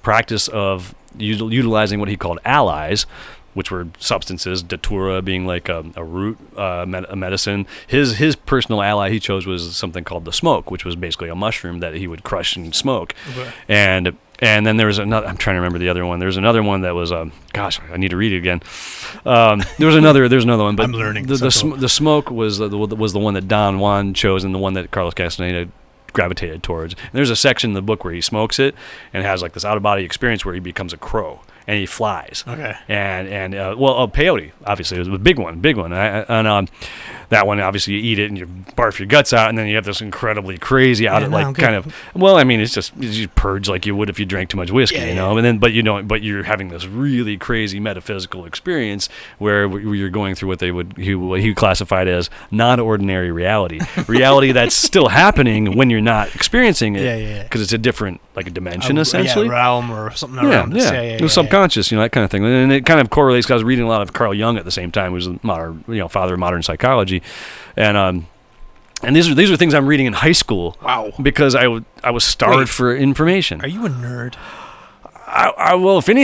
practice of utilizing what he called allies, which were substances, datura being like a root, a medicine. His personal ally he chose was something called the smoke, which was basically a mushroom that he would crush and smoke. Okay. And then there was another. I'm trying to remember the other one. There was another one that was gosh, I need to read it again. There was another. There's another one. But I'm learning. The smoke was the one that Don Juan chose, and the one that Carlos Castaneda gravitated towards. And there's a section in the book where he smokes it and has like this out of body experience where he becomes a crow. and he flies. Okay. And peyote, obviously, it was a big one. And that one, obviously, you eat it and you barf your guts out, and then you have this incredibly crazy it's just purge like you would if you drank too much whiskey, And then, but you're having this really crazy metaphysical experience where you're going through what he classified as non-ordinary reality that's still happening when you're not experiencing it, because it's a different, like, a dimension, essentially, realm or something around this. It was subconscious, that kind of thing, and it kind of correlates. Because I was reading a lot of Carl Jung at the same time, who's a modern, father of modern psychology, and these are things I'm reading in high school. Wow, because I was starved for information. Are you a nerd? It's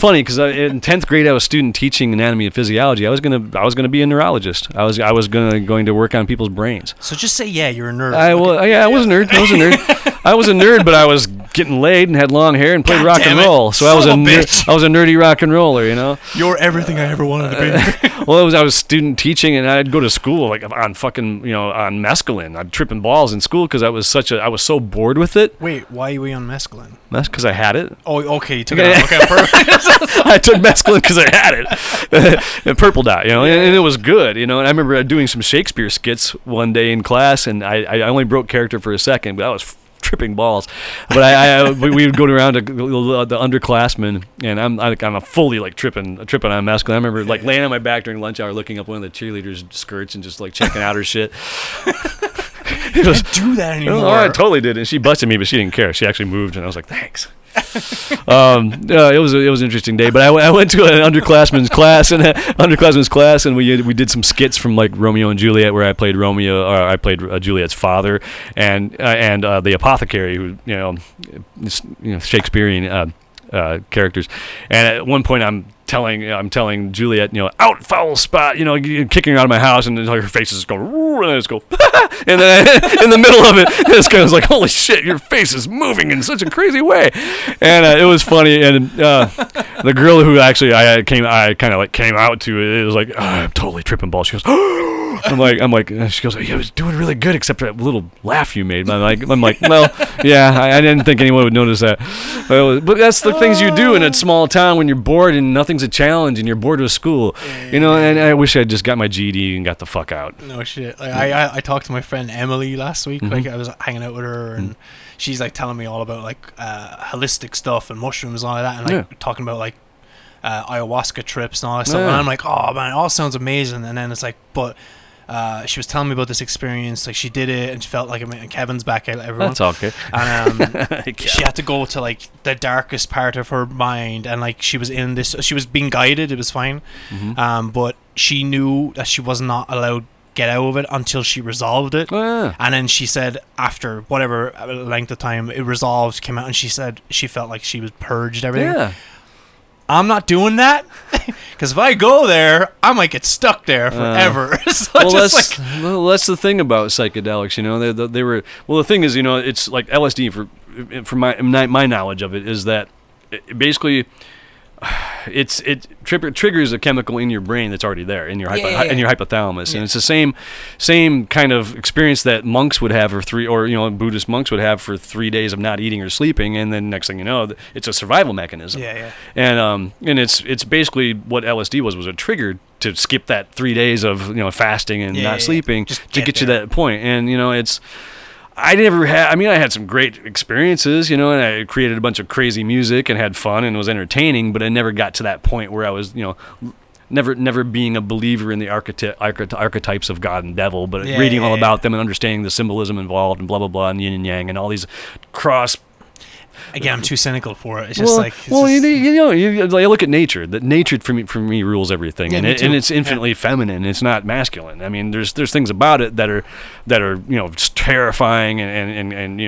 funny because in 10th grade I was student teaching anatomy and physiology. I was gonna be a neurologist. I was going to work on people's brains. So just say you're a nerd. I was a nerd. I was a nerd, but I was getting laid and had long hair and played rock and roll. So I was a nerdy rock and roller. You're everything I ever wanted to be. I was student teaching, and I'd go to school like on fucking on mescaline. I'd tripping balls in school because I was so bored with it. Wait, why are we on mescaline? That's because I had it. Oh, okay. You took it. Okay, perfect. I took mescaline because I had it. And Purple Dot, and it was good, And I remember doing some Shakespeare skits one day in class, and I only broke character for a second, but I was tripping balls. But we would go around to the underclassmen, and I'm fully like tripping on mescaline. I remember like laying on my back during lunch hour, looking up one of the cheerleaders' skirts and just like checking out her shit. It was, do that anymore. Oh, I totally did, and she busted me, but she didn't care. She actually moved, and I was like, "Thanks." It was an interesting day, but I went to an underclassman's class, and we did some skits from like Romeo and Juliet, where I played Juliet's father, and the apothecary, who Shakespearean characters, and at one point I'm telling Juliet, out, foul spot, kicking her out of my house, and then her face is going, and I just go, and then in the middle of it, this guy's like, holy shit, your face is moving in such a crazy way, and it was funny, and the girl who actually I kind of came out to it, it was like, I'm totally tripping balls. She goes, I'm like, and she goes, I was doing really good except for that little laugh you made. And I'm like, well, I didn't think anyone would notice that, but that's the things you do in a small town when you're bored and nothing's a challenge and you're bored with school, and I wish I just got my GED and got the fuck out. No shit. Like, I talked to my friend Emily last week. Mm-hmm. Like, I was hanging out with her, and she's like telling me all about like holistic stuff and mushrooms and all of that, and like talking about like ayahuasca trips and all that stuff. And I'm like, oh man, it all sounds amazing. And then it's like, but she was telling me about this experience, like she did it and she felt like, Kevin's back out, everyone. That's okay. And she had to go to like the darkest part of her mind, and like she was being guided, it was fine. Mm-hmm. But she knew that she was not allowed get out of it until she resolved it. And then she said after whatever length of time it resolved, came out, and she said she felt like she was purged, everything. I'm not doing that, because if I go there, I might get stuck there forever. That's the thing about psychedelics, They were, the thing is, it's like LSD. For my knowledge of it is that it basically, it triggers a chemical in your brain that's already there in your in your hypothalamus, and it's the same kind of experience that monks would have Buddhist monks would have for 3 days of not eating or sleeping, and then next thing you know, it's a survival mechanism. And it's basically what LSD was a trigger to skip that 3 days of fasting and not sleeping to get you to that point, and I had some great experiences, and I created a bunch of crazy music and had fun and was entertaining, but I never got to that point where I was, never being a believer in the archetypes of God and devil, but reading all about them and understanding the symbolism involved and blah, blah, blah, and yin and yang and all these cross. Again, I'm too cynical for it. It's just like... you look at nature. That nature, for me, rules everything. Yeah, and it's infinitely feminine. It's not masculine. I mean, there's things about it that are terrifying and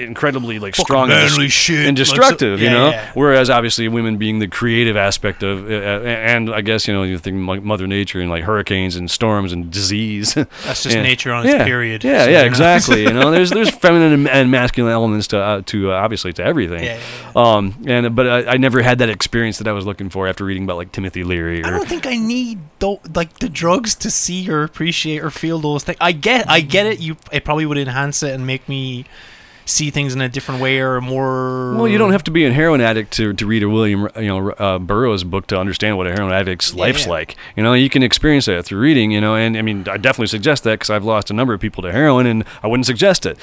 incredibly like fucking strong and destructive, like, so, whereas obviously women being the creative aspect of and I guess you think like Mother Nature and like hurricanes and storms and disease, that's just nature on its period. Exactly. There's feminine and masculine elements to obviously to everything. But I never had that experience that I was looking for after reading about like Timothy Leary, I don't think I need like the drugs to see or appreciate or feel those things. I get it, it probably would enhance it and make me see things in a different way or more... Well, you don't have to be a heroin addict to read a William Burroughs book to understand what a heroin addict's life's like. You know, you can experience that through reading, you know, and I mean, I definitely suggest that because I've lost a number of people to heroin and I wouldn't suggest it.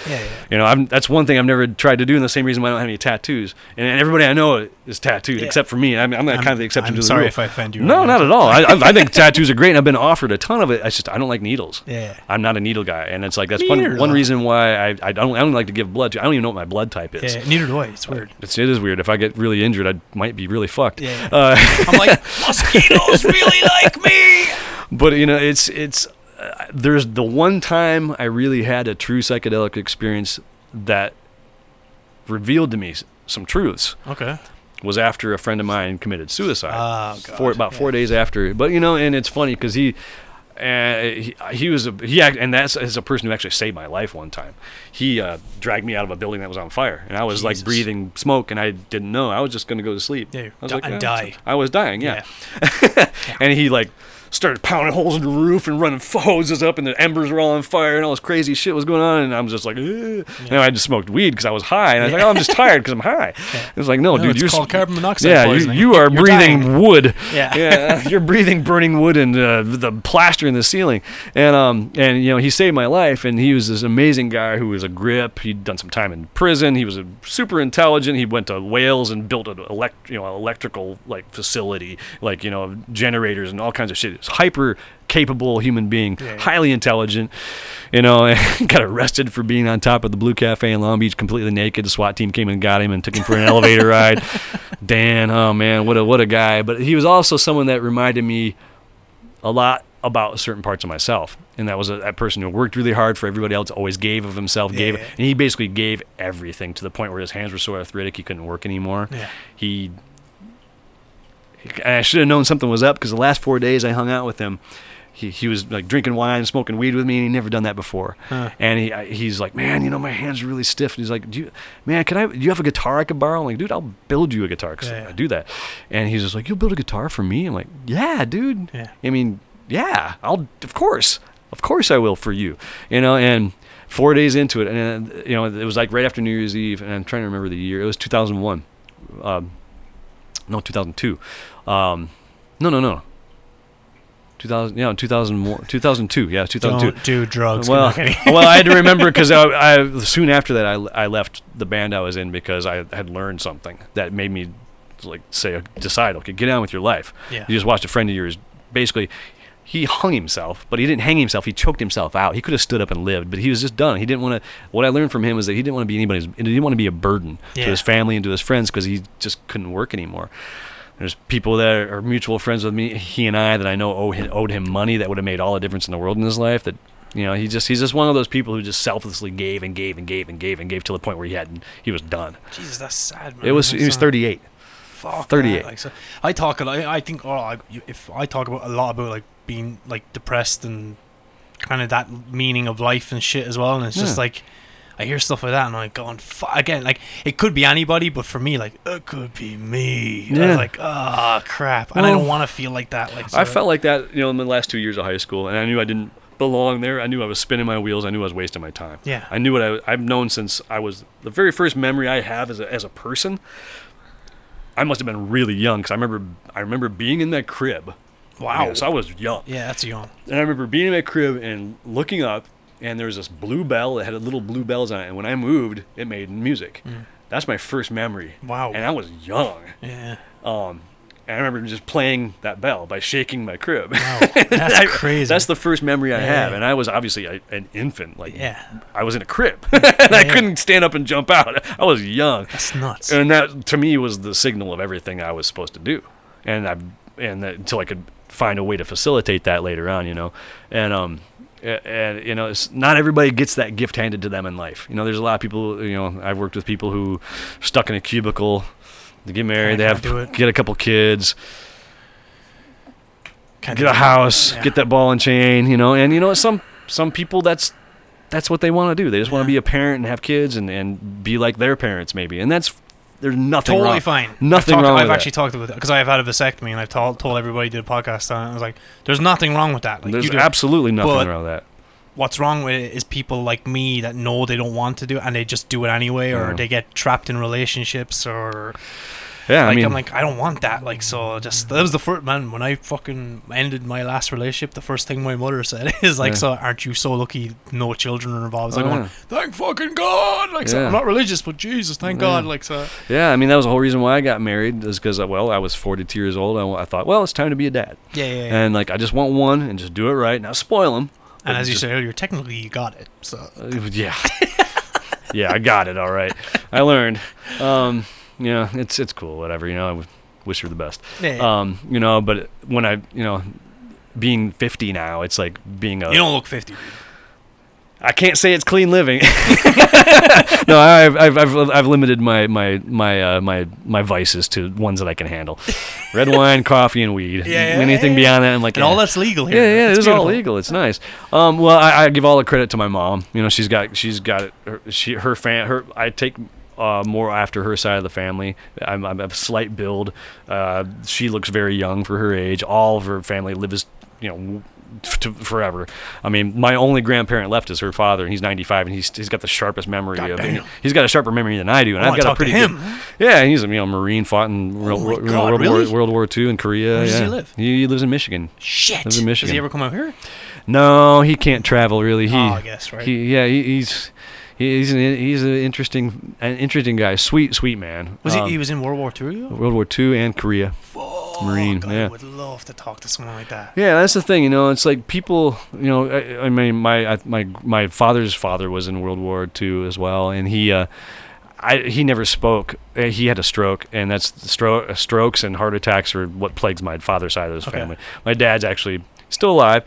You know, that's one thing I've never tried to do, and the same reason why I don't have any tattoos. And everybody I know is tattooed except for me. I mean, I'm kind of the exception to the rule. I'm sorry if I offend you. No, not at all. I think tattoos are great, and I've been offered a ton of it. I don't like needles. Yeah. I'm not a needle guy, and it's like that's one reason why I don't like to give blood to. I don't even know what my blood type is. Yeah, neither do I. It's weird. It is weird. If I get really injured, I might be really fucked. Yeah. I'm like, mosquitoes really like me. But you know, it's there's the one time I really had a true psychedelic experience that revealed to me some truths. Okay. Was after a friend of mine committed suicide. Oh, God. About 4 days after. But you know, and it's funny because he that's as a person who actually saved my life one time. He dragged me out of a building that was on fire, and I was like breathing smoke, and I didn't know. I was just going to go to sleep. Yeah, I was die. I was dying. Yeah. And he like started pounding holes in the roof and running hoses up, and the embers were all on fire, and all this crazy shit was going on, and I'm just like, you know, I just smoked weed because I was high, and I was like, oh, I'm just tired because I'm high. Yeah. It was like, no, dude, it's called carbon monoxide poisoning. Yeah, you're breathing wood. Yeah, you're breathing burning wood and the plaster in the ceiling, and you know, he saved my life, and he was this amazing guy who was a grip. He'd done some time in prison. He was super intelligent. He went to Wales and built an electrical like facility, like you know, generators and all kinds of shit. Hyper capable human being, highly intelligent, you know, and got arrested for being on top of the Blue Cafe in Long Beach completely naked. The SWAT team came and got him and took him for an elevator ride. Dan, oh man, what a guy. But he was also someone that reminded me a lot about certain parts of myself, and that was that person who worked really hard for everybody else, always gave of himself, and he basically gave everything to the point where his hands were so arthritic he couldn't work anymore. I should have known something was up because the last 4 days I hung out with him, he was like drinking wine, smoking weed with me, and he'd never done that before. And he's like, man, you know, my hands are really stiff. And he's like, do you have a guitar I could borrow? I'm like, dude, I'll build you a guitar because I do that. And he's just like, you'll build a guitar for me? I'm like, yeah, dude. Yeah. I mean, yeah, I'll of course I will for you, you know. And 4 days into it, and you know, it was like right after New Year's Eve, and I'm trying to remember the year. It was 2001. 2002. 2002. Yeah, 2002. Don't do drugs. Well, I had to remember because I soon after that I left the band I was in because I had learned something that made me like decide, okay, get on with your life. Yeah. You just watched a friend of yours basically. He hung himself, but he didn't hang himself. He choked himself out. He could have stood up and lived, but he was just done. He didn't want to. What I learned from him was that he didn't want to be anybody's. He didn't want to be a burden to his family and to his friends because he just couldn't work anymore. There's people that are mutual friends with me, he and I, that I know owed him money that would have made all the difference in the world in his life. That, you know, he's just one of those people who just selflessly gave and gave and gave and gave and gave till the point where he was done. Jesus, that's sad, man. He was 38. Fuck. 38. Like, so I talk a lot. I think I talk a lot about like being like depressed and kind of that meaning of life and shit as well, and it's just like I hear stuff like that and I'm going again, like it could be anybody, but for me, like it could be me. I was like, oh crap, and I don't want to feel like that. Like so I felt like that, you know, in the last 2 years of high school, and I knew I didn't belong there. I knew I was spinning my wheels. I knew I was wasting my time. Yeah, I knew what I've known since I was the very first memory I have as a person. I must have been really young because I remember being in that crib. Wow. Yeah, so I was young. Yeah, that's young. And I remember being in my crib and looking up, and there was this blue bell that had little blue bells on it. And when I moved, it made music. Mm. That's my first memory. Wow. And I was young. Yeah. And I remember just playing that bell by shaking my crib. Wow. That's crazy. That's the first memory I have. And I was obviously an infant. Like, I was in a crib. And I couldn't stand up and jump out. I was young. That's nuts. And that, to me, was the signal of everything I was supposed to do. And until I could find a way to facilitate that later on, you know, and you know, it's not everybody gets that gift handed to them in life. You know, there's a lot of people. You know, I've worked with people who are stuck in a cubicle, they get married, get a couple kids, get a house, get that ball and chain. You know, and you know, some people that's what they want to do. They just want to be a parent and have kids and be like their parents maybe, and that's. There's nothing totally wrong. Fine. Nothing wrong with that. I've actually talked about it because I've had a vasectomy, and I've told everybody, did a podcast on it. I was like, there's nothing wrong with that. Like, there's absolutely nothing wrong with that. what's wrong with it is people like me that know they don't want to do it and they just do it anyway, or they get trapped in relationships, or I'm like, I don't want that. Like, so just, that was the first, man, when I fucking ended my last relationship, the first thing my mother said is like, so aren't you so lucky no children are involved? I was like, thank fucking God. Like, so I'm not religious, but Jesus, thank God. Like, so. Yeah. I mean, that was the whole reason why I got married, is because, well, I was 42 years old. I thought, well, it's time to be a dad. Yeah. And like, I just want one and just do it right. Now spoil them. And as you said earlier, technically you got it. So. Yeah, I got it. All right. I learned. Yeah, it's cool, whatever, you know, I wish her the best. Yeah. You know, but when I, you know, being 50 now, it's like being a... You don't look 50. I can't say it's clean living. No, I've limited my vices to ones that I can handle. Red wine, coffee, and weed. Yeah, anything beyond that, I'm like... And all that's legal here. Yeah, it's all legal. It's nice. Well, I give all the credit to my mom. You know, she's got I take... more after her side of the family. I'm a slight build. She looks very young for her age. All of her family lives, you know, forever. I mean, my only grandparent left is her father, and he's 95, and he's got the sharpest memory he's got a sharper memory than I do, and I've got a pretty good. Yeah, he's a Marine, fought in World War II in Korea. Where does he live? He lives in Michigan. Shit. Does he ever come out here? No, he can't travel really. I guess right. He's an interesting guy. Sweet man. Was he was in World War II? World War II and Korea. Fuck, Marine. God, yeah. I would love to talk to someone like that. Yeah, that's the thing. You know, it's like people. You know, I mean, my father's father was in World War II as well, and he never spoke. He had a stroke, and that's strokes and heart attacks are what plagues my father's side of his family. My dad's actually still alive.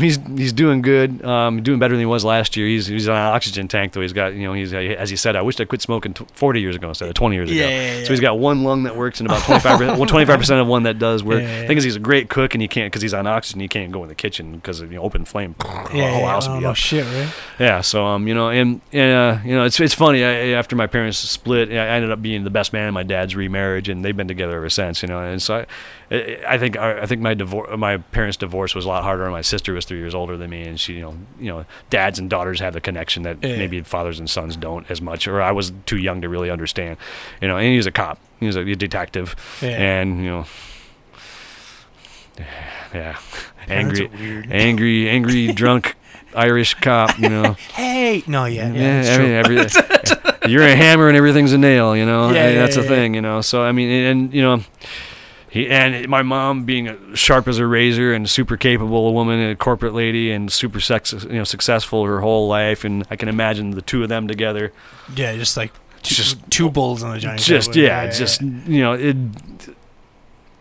He's doing good, doing better than he was last year. He's on an oxygen tank, though. He's got, you know, he's, as he said, I wished I quit smoking 40 years ago instead of 20 years ago. Yeah. So he's got one lung that works and about 25% of one that does work. Yeah, yeah. The thing is, he's a great cook, and he can't, because he's on oxygen, he can't go in the kitchen because of, you know, open flame. Shit, right? Yeah, so, you know, and you know, it's funny. After my parents split, I ended up being the best man in my dad's remarriage, and they've been together ever since, you know, and so I think my parents' divorce was a lot harder, and my sister was 3 years older than me, and she, you know, dads and daughters have the connection that maybe fathers and sons don't as much, or I was too young to really understand, you know. And he was a cop, he was a detective, and you know, angry, drunk Irish cop, you know. You're a hammer and everything's a nail, you know. Thing, you know. So I mean, and you know. And my mom being sharp as a razor and super capable woman and a corporate lady and super successful her whole life, and I can imagine the two of them together. Yeah, just like two bulls on a giant. You know,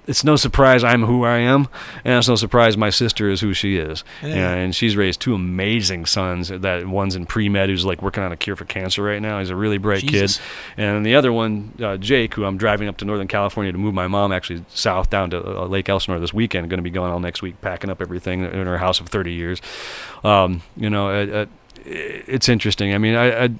it's no surprise I'm who I am, and it's no surprise my sister is who she is. Yeah. And she's raised two amazing sons. That one's in pre-med, who's like working on a cure for cancer right now. He's a really bright kid. And the other one, Jake, who I'm driving up to Northern California to move my mom actually south down to Lake Elsinore this weekend. Going to be going all next week, packing up everything in her house of 30 years. You know, it's interesting. I mean,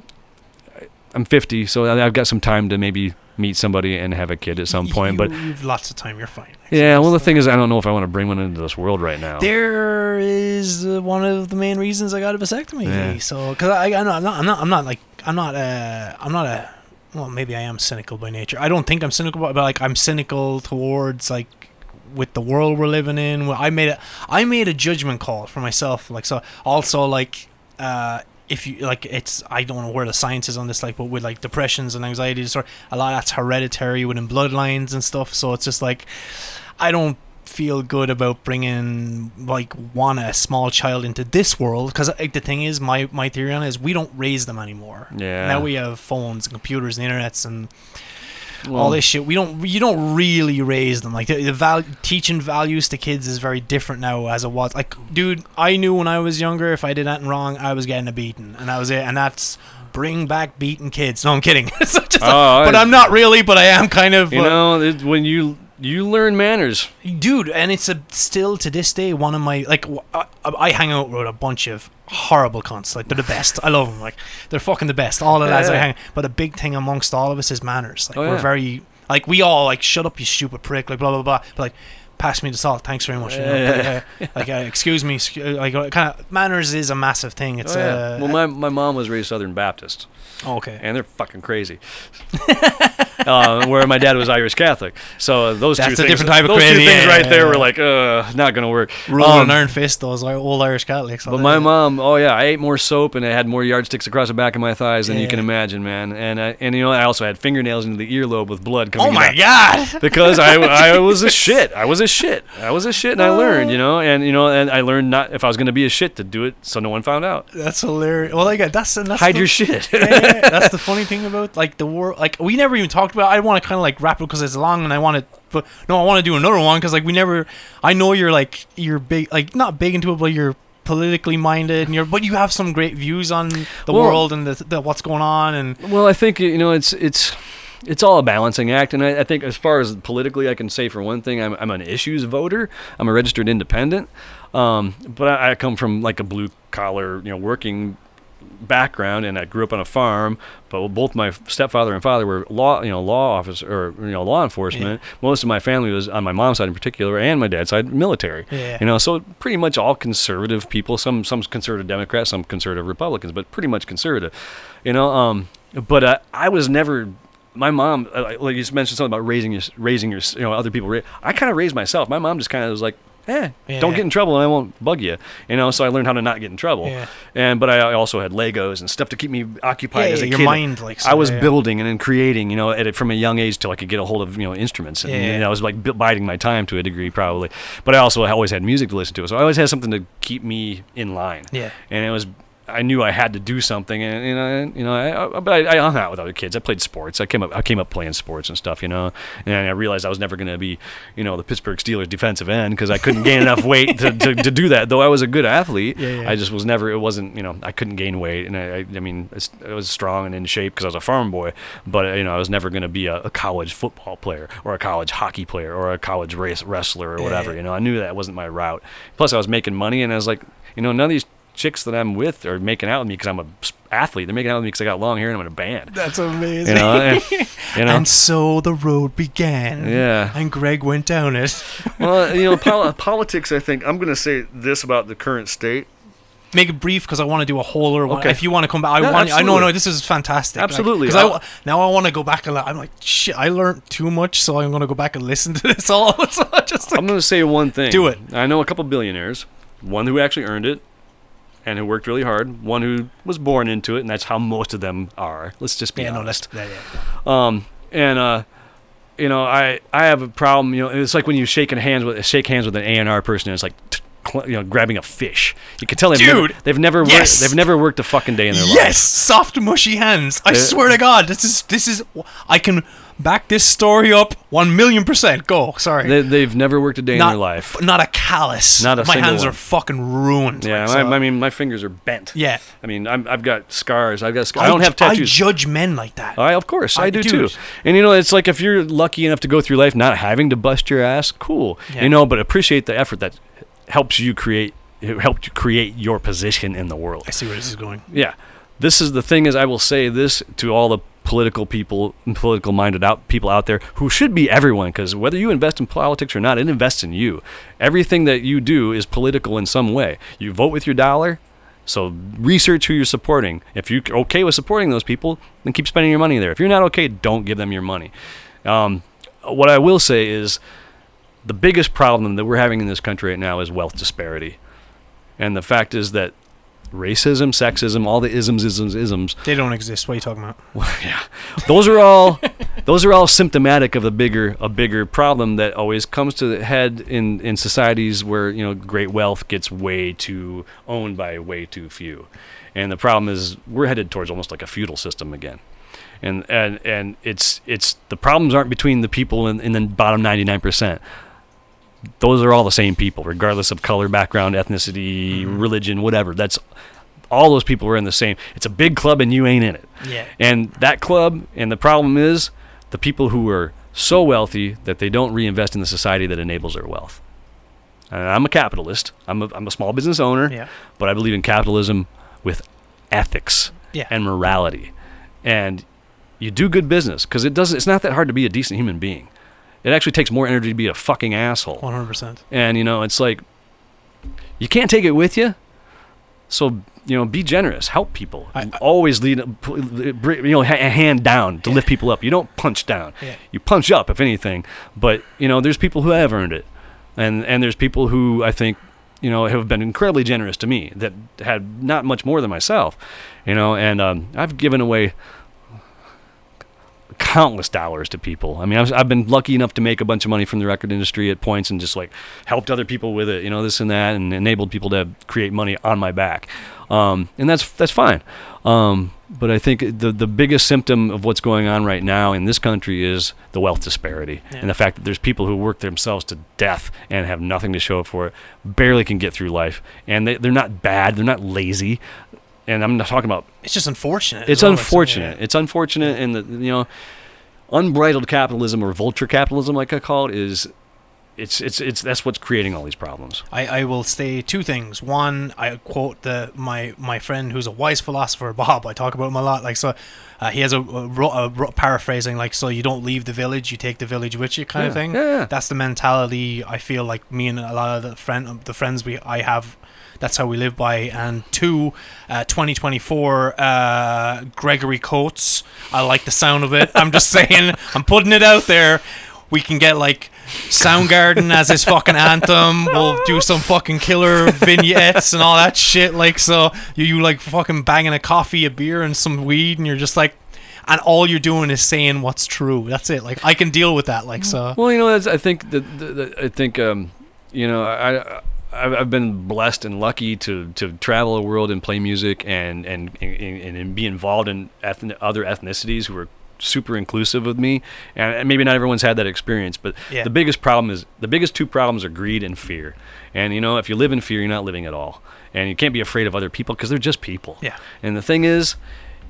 I'm 50, so I've got some time to maybe meet somebody and have a kid at some point, but you've lots of time. You're fine. Yeah. Well, the thing is, I don't know if I want to bring one into this world right now. There is one of the main reasons I got a vasectomy. Yeah. So, because I'm not well, maybe I am cynical by nature. I don't think I'm cynical, but like I'm cynical towards like with the world we're living in. Well, I made a judgment call for myself. Like, so also like, if you like, it's, I don't know where the science is on this, like, but with like depressions and anxiety disorder, a lot of that's hereditary within bloodlines and stuff. So it's just like, I don't feel good about bringing like a small child into this world, because like the thing is, my theory on it is we don't raise them anymore. Yeah. Now we have phones and computers and internets and all this shit. You don't really raise them. Like teaching values to kids is very different now as it was. Like, dude, I knew when I was younger, if I did anything wrong, I was getting a beating, and that was it. And that's bring back beating kids. No, I'm kidding. I'm not really, but I am kind of. You know, when you learn manners, dude, and it's still to this day one of my, like, I hang out with a bunch of horrible cunts. Like, they're the best. I love them. Like, they're fucking the best. All the lads I hang. But a big thing amongst all of us is manners. Like, we're very, like, we all like, shut up, you stupid prick. Like, blah blah blah. But like, pass me the salt, thanks very much. Excuse me, kind of manners is a massive thing. It's well, my mom was raised Southern Baptist. Okay. And they're fucking crazy. Where my dad was Irish Catholic. So those two things were like, not going to work. Rule and iron fist, those old Irish Catholics. But my mom, I ate more soap and I had more yardsticks across the back of my thighs than you can imagine, man. And I also had fingernails into the earlobe with blood coming out. Oh my God. Because I was a shit. And I learned, and I learned not, if I was going to be a shit, to do it so no one found out. That's hilarious. Well, that's hide your shit. That's the funny thing about the war. We never even talked about it. I want to kind of wrap it because it's long, and I want to. But no, I want to do another one because we never. I know you're you're big, not big into it, but you're politically minded, and but you have some great views on the world and the what's going on. And I think it's all a balancing act, and I think as far as politically, I can say for one thing, I'm an issues voter. I'm a registered independent, but I come from a blue collar, working background, and I grew up on a farm. But both my stepfather and father were law enforcement. Yeah. Most of my family was, on my mom's side in particular, and my dad's side, military. Yeah. So pretty much all conservative people. Some conservative Democrats, some conservative Republicans, but pretty much conservative. But I was never. My mom, you just mentioned something about raising your, other people. I kind of raised myself. My mom just kind of was like, don't get in trouble and I won't bug you. So I learned how to not get in trouble. Yeah. But I also had Legos and stuff to keep me occupied as a kid. Your mind I was building and then creating, from a young age till I could get a hold of, instruments. And, I was biding my time to a degree probably. But I also always had music to listen to. So I always had something to keep me in line. Yeah. And it was... I knew I had to do something, but I hung out with other kids. I played sports. I came up playing sports and stuff, And I realized I was never going to be, the Pittsburgh Steelers defensive end because I couldn't gain enough weight to do that. Though I was a good athlete, I just was never. It wasn't, I couldn't gain weight, and I was strong and in shape because I was a farm boy. But I was never going to be a college football player or a college hockey player or a college race wrestler or whatever. I knew that wasn't my route. Plus, I was making money, and I was like, none of these chicks that I'm with are making out with me because I'm a athlete. They're making out with me because I got long hair and I'm in a band. That's amazing. And so the road began. Yeah. And Greg went down it. Well, politics, I think, I'm going to say this about the current state. Make it brief because I want to do a whole or one. Okay. If you want to come back, this is fantastic. Absolutely. Now I want to go back and I'm like, shit, I learned too much, so I'm going to go back and listen to this all. I'm going to say one thing. Do it. I know a couple billionaires, one who actually earned it, and who worked really hard, one who was born into it, and that's how most of them are. Let's just be honest. I have a problem. It's like when you shake hands with an A&R person, and it's like grabbing a fish. You can tell they've never worked a fucking day in their life. Yes, soft mushy hands. I swear to God, this is I can back this story up 1,000,000%. Go. Sorry. They've never worked a day in their life. Not a callus. Not a single one. My hands are fucking ruined. Yeah, my fingers are bent. Yeah. I've got scars. I don't have tattoos. I judge men like that. Of course. I do too. And it's like if you're lucky enough to go through life not having to bust your ass, cool. Yeah. But appreciate the effort that helped you create your position in the world. I see where this is going. Yeah. This is the thing is I will say this to all the political people and political-minded people out there who should be everyone, because whether you invest in politics or not, it invests in you. Everything that you do is political in some way. You vote with your dollar, so research who you're supporting. If you're okay with supporting those people, then keep spending your money there. If you're not okay, don't give them your money. What I will say is the biggest problem that we're having in this country right now is wealth disparity. And the fact is that racism, sexism, all the isms. They don't exist. What are you talking about? Well, yeah. Those are all symptomatic of a bigger problem that always comes to the head in societies where, great wealth gets way too owned by way too few. And the problem is we're headed towards almost like a feudal system again. And it's the problems aren't between the people in the bottom 99%. Those are all the same people, regardless of color, background, ethnicity, religion, whatever. That's all those people are in the same. It's a big club and you ain't in it. Yeah. And that club, and the problem is the people who are so wealthy that they don't reinvest in the society that enables their wealth. And I'm a capitalist. I'm a small business owner, but I believe in capitalism with ethics and morality. And you do good business because it's not that hard to be a decent human being. It actually takes more energy to be a fucking asshole. 100%. And, you know, it's like, you can't take it with you. So, you know, be generous. Help people. Always lead, you know, hand down to lift people up. You don't punch down. Yeah. You punch up, if anything. But, you know, there's people who have earned it. And there's people who I think, you know, have been incredibly generous to me that had not much more than myself, you know, and I've given away countless dollars to people. I mean, I've been lucky enough to make a bunch of money from the record industry at points and just like helped other people with it, you know, this and that, and enabled people to create money on my back. And that's fine. But I think the biggest symptom of what's going on right now in this country is the wealth disparity, yeah, and the fact that there's people who work themselves to death and have nothing to show for it, barely can get through life, and they're not bad, they're not lazy, and I'm not talking about... It's just unfortunate. It's unfortunate. It's unfortunate, and you know, unbridled capitalism or vulture capitalism, like I call it, is... It's that's what's creating all these problems. I will say two things. One, I quote my friend who's a wise philosopher, Bob. I talk about him a lot. Like, so he has a paraphrasing, like, so you don't leave the village, you take the village with you, kind of thing. Yeah. That's the mentality I feel like me and a lot of the friends I have. That's how we live by. And two, 2024, Gregory Coates. I like the sound of it. I'm just saying. I'm putting it out there. We can get like Soundgarden as his fucking anthem. We'll do some fucking killer vignettes and all that shit. Like, so you like fucking banging a coffee, a beer, and some weed, and you're just like, and all you're doing is saying what's true. That's it. Like, I can deal with that. Like, so. Well, you know, that's, I think you know, I've been blessed and lucky to travel the world and play music and be involved in other ethnicities who are super inclusive with me, and maybe not everyone's had that experience, but the biggest problem is, the biggest two problems are greed and fear. And you know, if you live in fear, you're not living at all, and you can't be afraid of other people because they're just people. Yeah. And the thing is,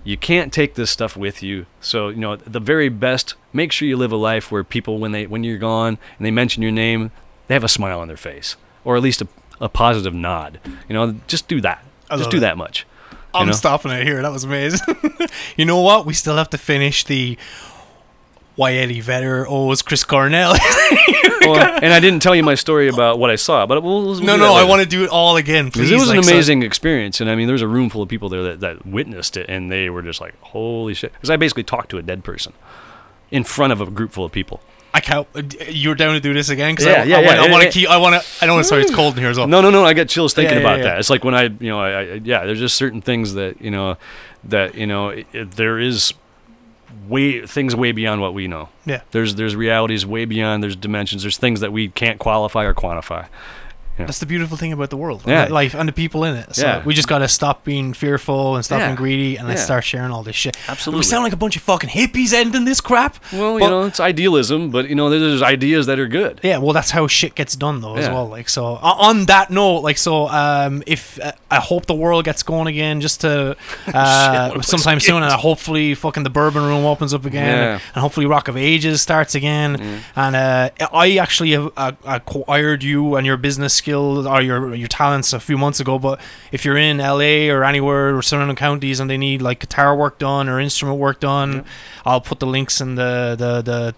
you can't take this stuff with you. So, you know, the very best, make sure you live a life where people, when you're gone and they mention your name, they have a smile on their face, or at least a positive nod. You know, just do that. Just do that much. I'm stopping it here. That was amazing. You know what? We still have to finish the why Eddie Vedder owes Chris Cornell. Well, and I didn't tell you my story about what I saw, but we'll I want to do it all again, please. It was an amazing experience, and I mean, there was a room full of people there that witnessed it, and they were just like, "Holy shit!" Because I basically talked to a dead person in front of a group full of people. I can't. You're down to do this again? Because I want to keep. I don't want to. Sorry, it's cold in here as well. No. I get chills thinking about that. It's like when I there's just certain things that there is things way beyond what we know. Yeah. There's realities way beyond. There's dimensions. There's things that we can't qualify or quantify. Yeah. That's the beautiful thing about the world, life, and the people in it. So we just got to stop being fearful and stop being greedy, and let's start sharing all this shit. Absolutely. We sound like a bunch of fucking hippies ending this crap. Well, you know, it's idealism, but, you know, there's ideas that are good. Yeah, well, that's how shit gets done, though, as well. Like, so, on that note, like, so, if I hope the world gets going again just to sometime soon, and hopefully fucking the Bourbon Room opens up again, and hopefully Rock of Ages starts again. Mm. And I actually have acquired you and your business skills or your talents a few months ago, but if you're in LA or anywhere or surrounding counties and they need like guitar work done or instrument work done, I'll put the links in the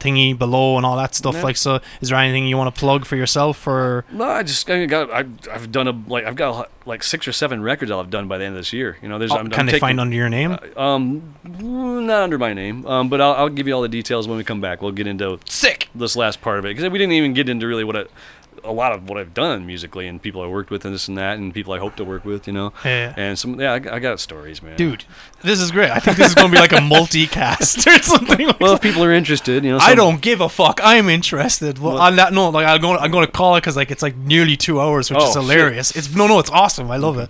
thingy below and all that stuff. Like, so is there anything you want to plug for yourself? Or no, I've got like 6 or 7 records I'll have done by the end of this year. You know, there's find under your name? Not under my name, but I'll give you all the details when we come back. We'll get into this last part of it, because we didn't even get into really what a lot of what I've done musically, and people I worked with and this and that, and people I hope to work with, you know. Yeah. And I got stories, man. Dude, this is great. I think this is going to be like a multicast or something. Well, if people are interested, you know. I don't give a fuck. I am interested. Well, on that note, like, I'm going to call it, because like it's like nearly 2 hours, which is hilarious. Shit. It's it's awesome. I love it.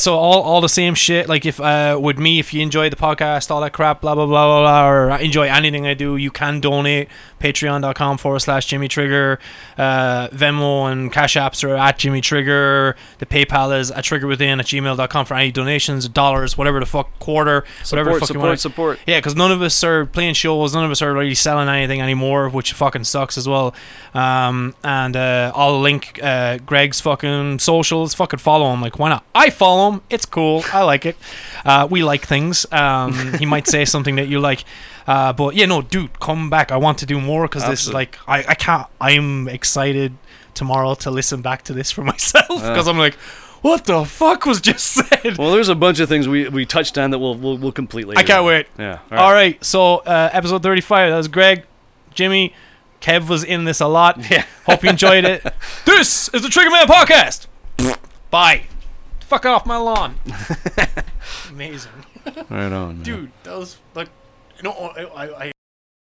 So all the same shit. Like, if with me, if you enjoy the podcast, all that crap, blah blah blah blah blah, or enjoy anything I do, you can donate. Patreon.com/JimmyTrigger. Venmo and Cash Apps are @JimmyTrigger. The PayPal is @TriggerWithin@gmail.com for any donations, dollars, whatever the fuck, quarter, whatever the fuck you want. Support. Yeah, because none of us are playing shows, none of us are really selling anything anymore, which fucking sucks as well. And I'll link Greg's fucking socials. Fucking follow him. Like, why not? I follow him. It's cool. I like it. We like things. He might say something that you like. But yeah, no, dude, come back. I want to do more because this is like, I can't. I'm excited tomorrow to listen back to this for myself because I'm like, what the fuck was just said? Well, there's a bunch of things we touched on that we'll complete later. I can't wait. Yeah. All right. So episode 35. That was Greg, Jimmy, Kev was in this a lot. Yeah. Hope you enjoyed it. This is the Trigger Man podcast. Bye. Fuck off my lawn. Amazing. Right on, man. Dude, that was like, no, I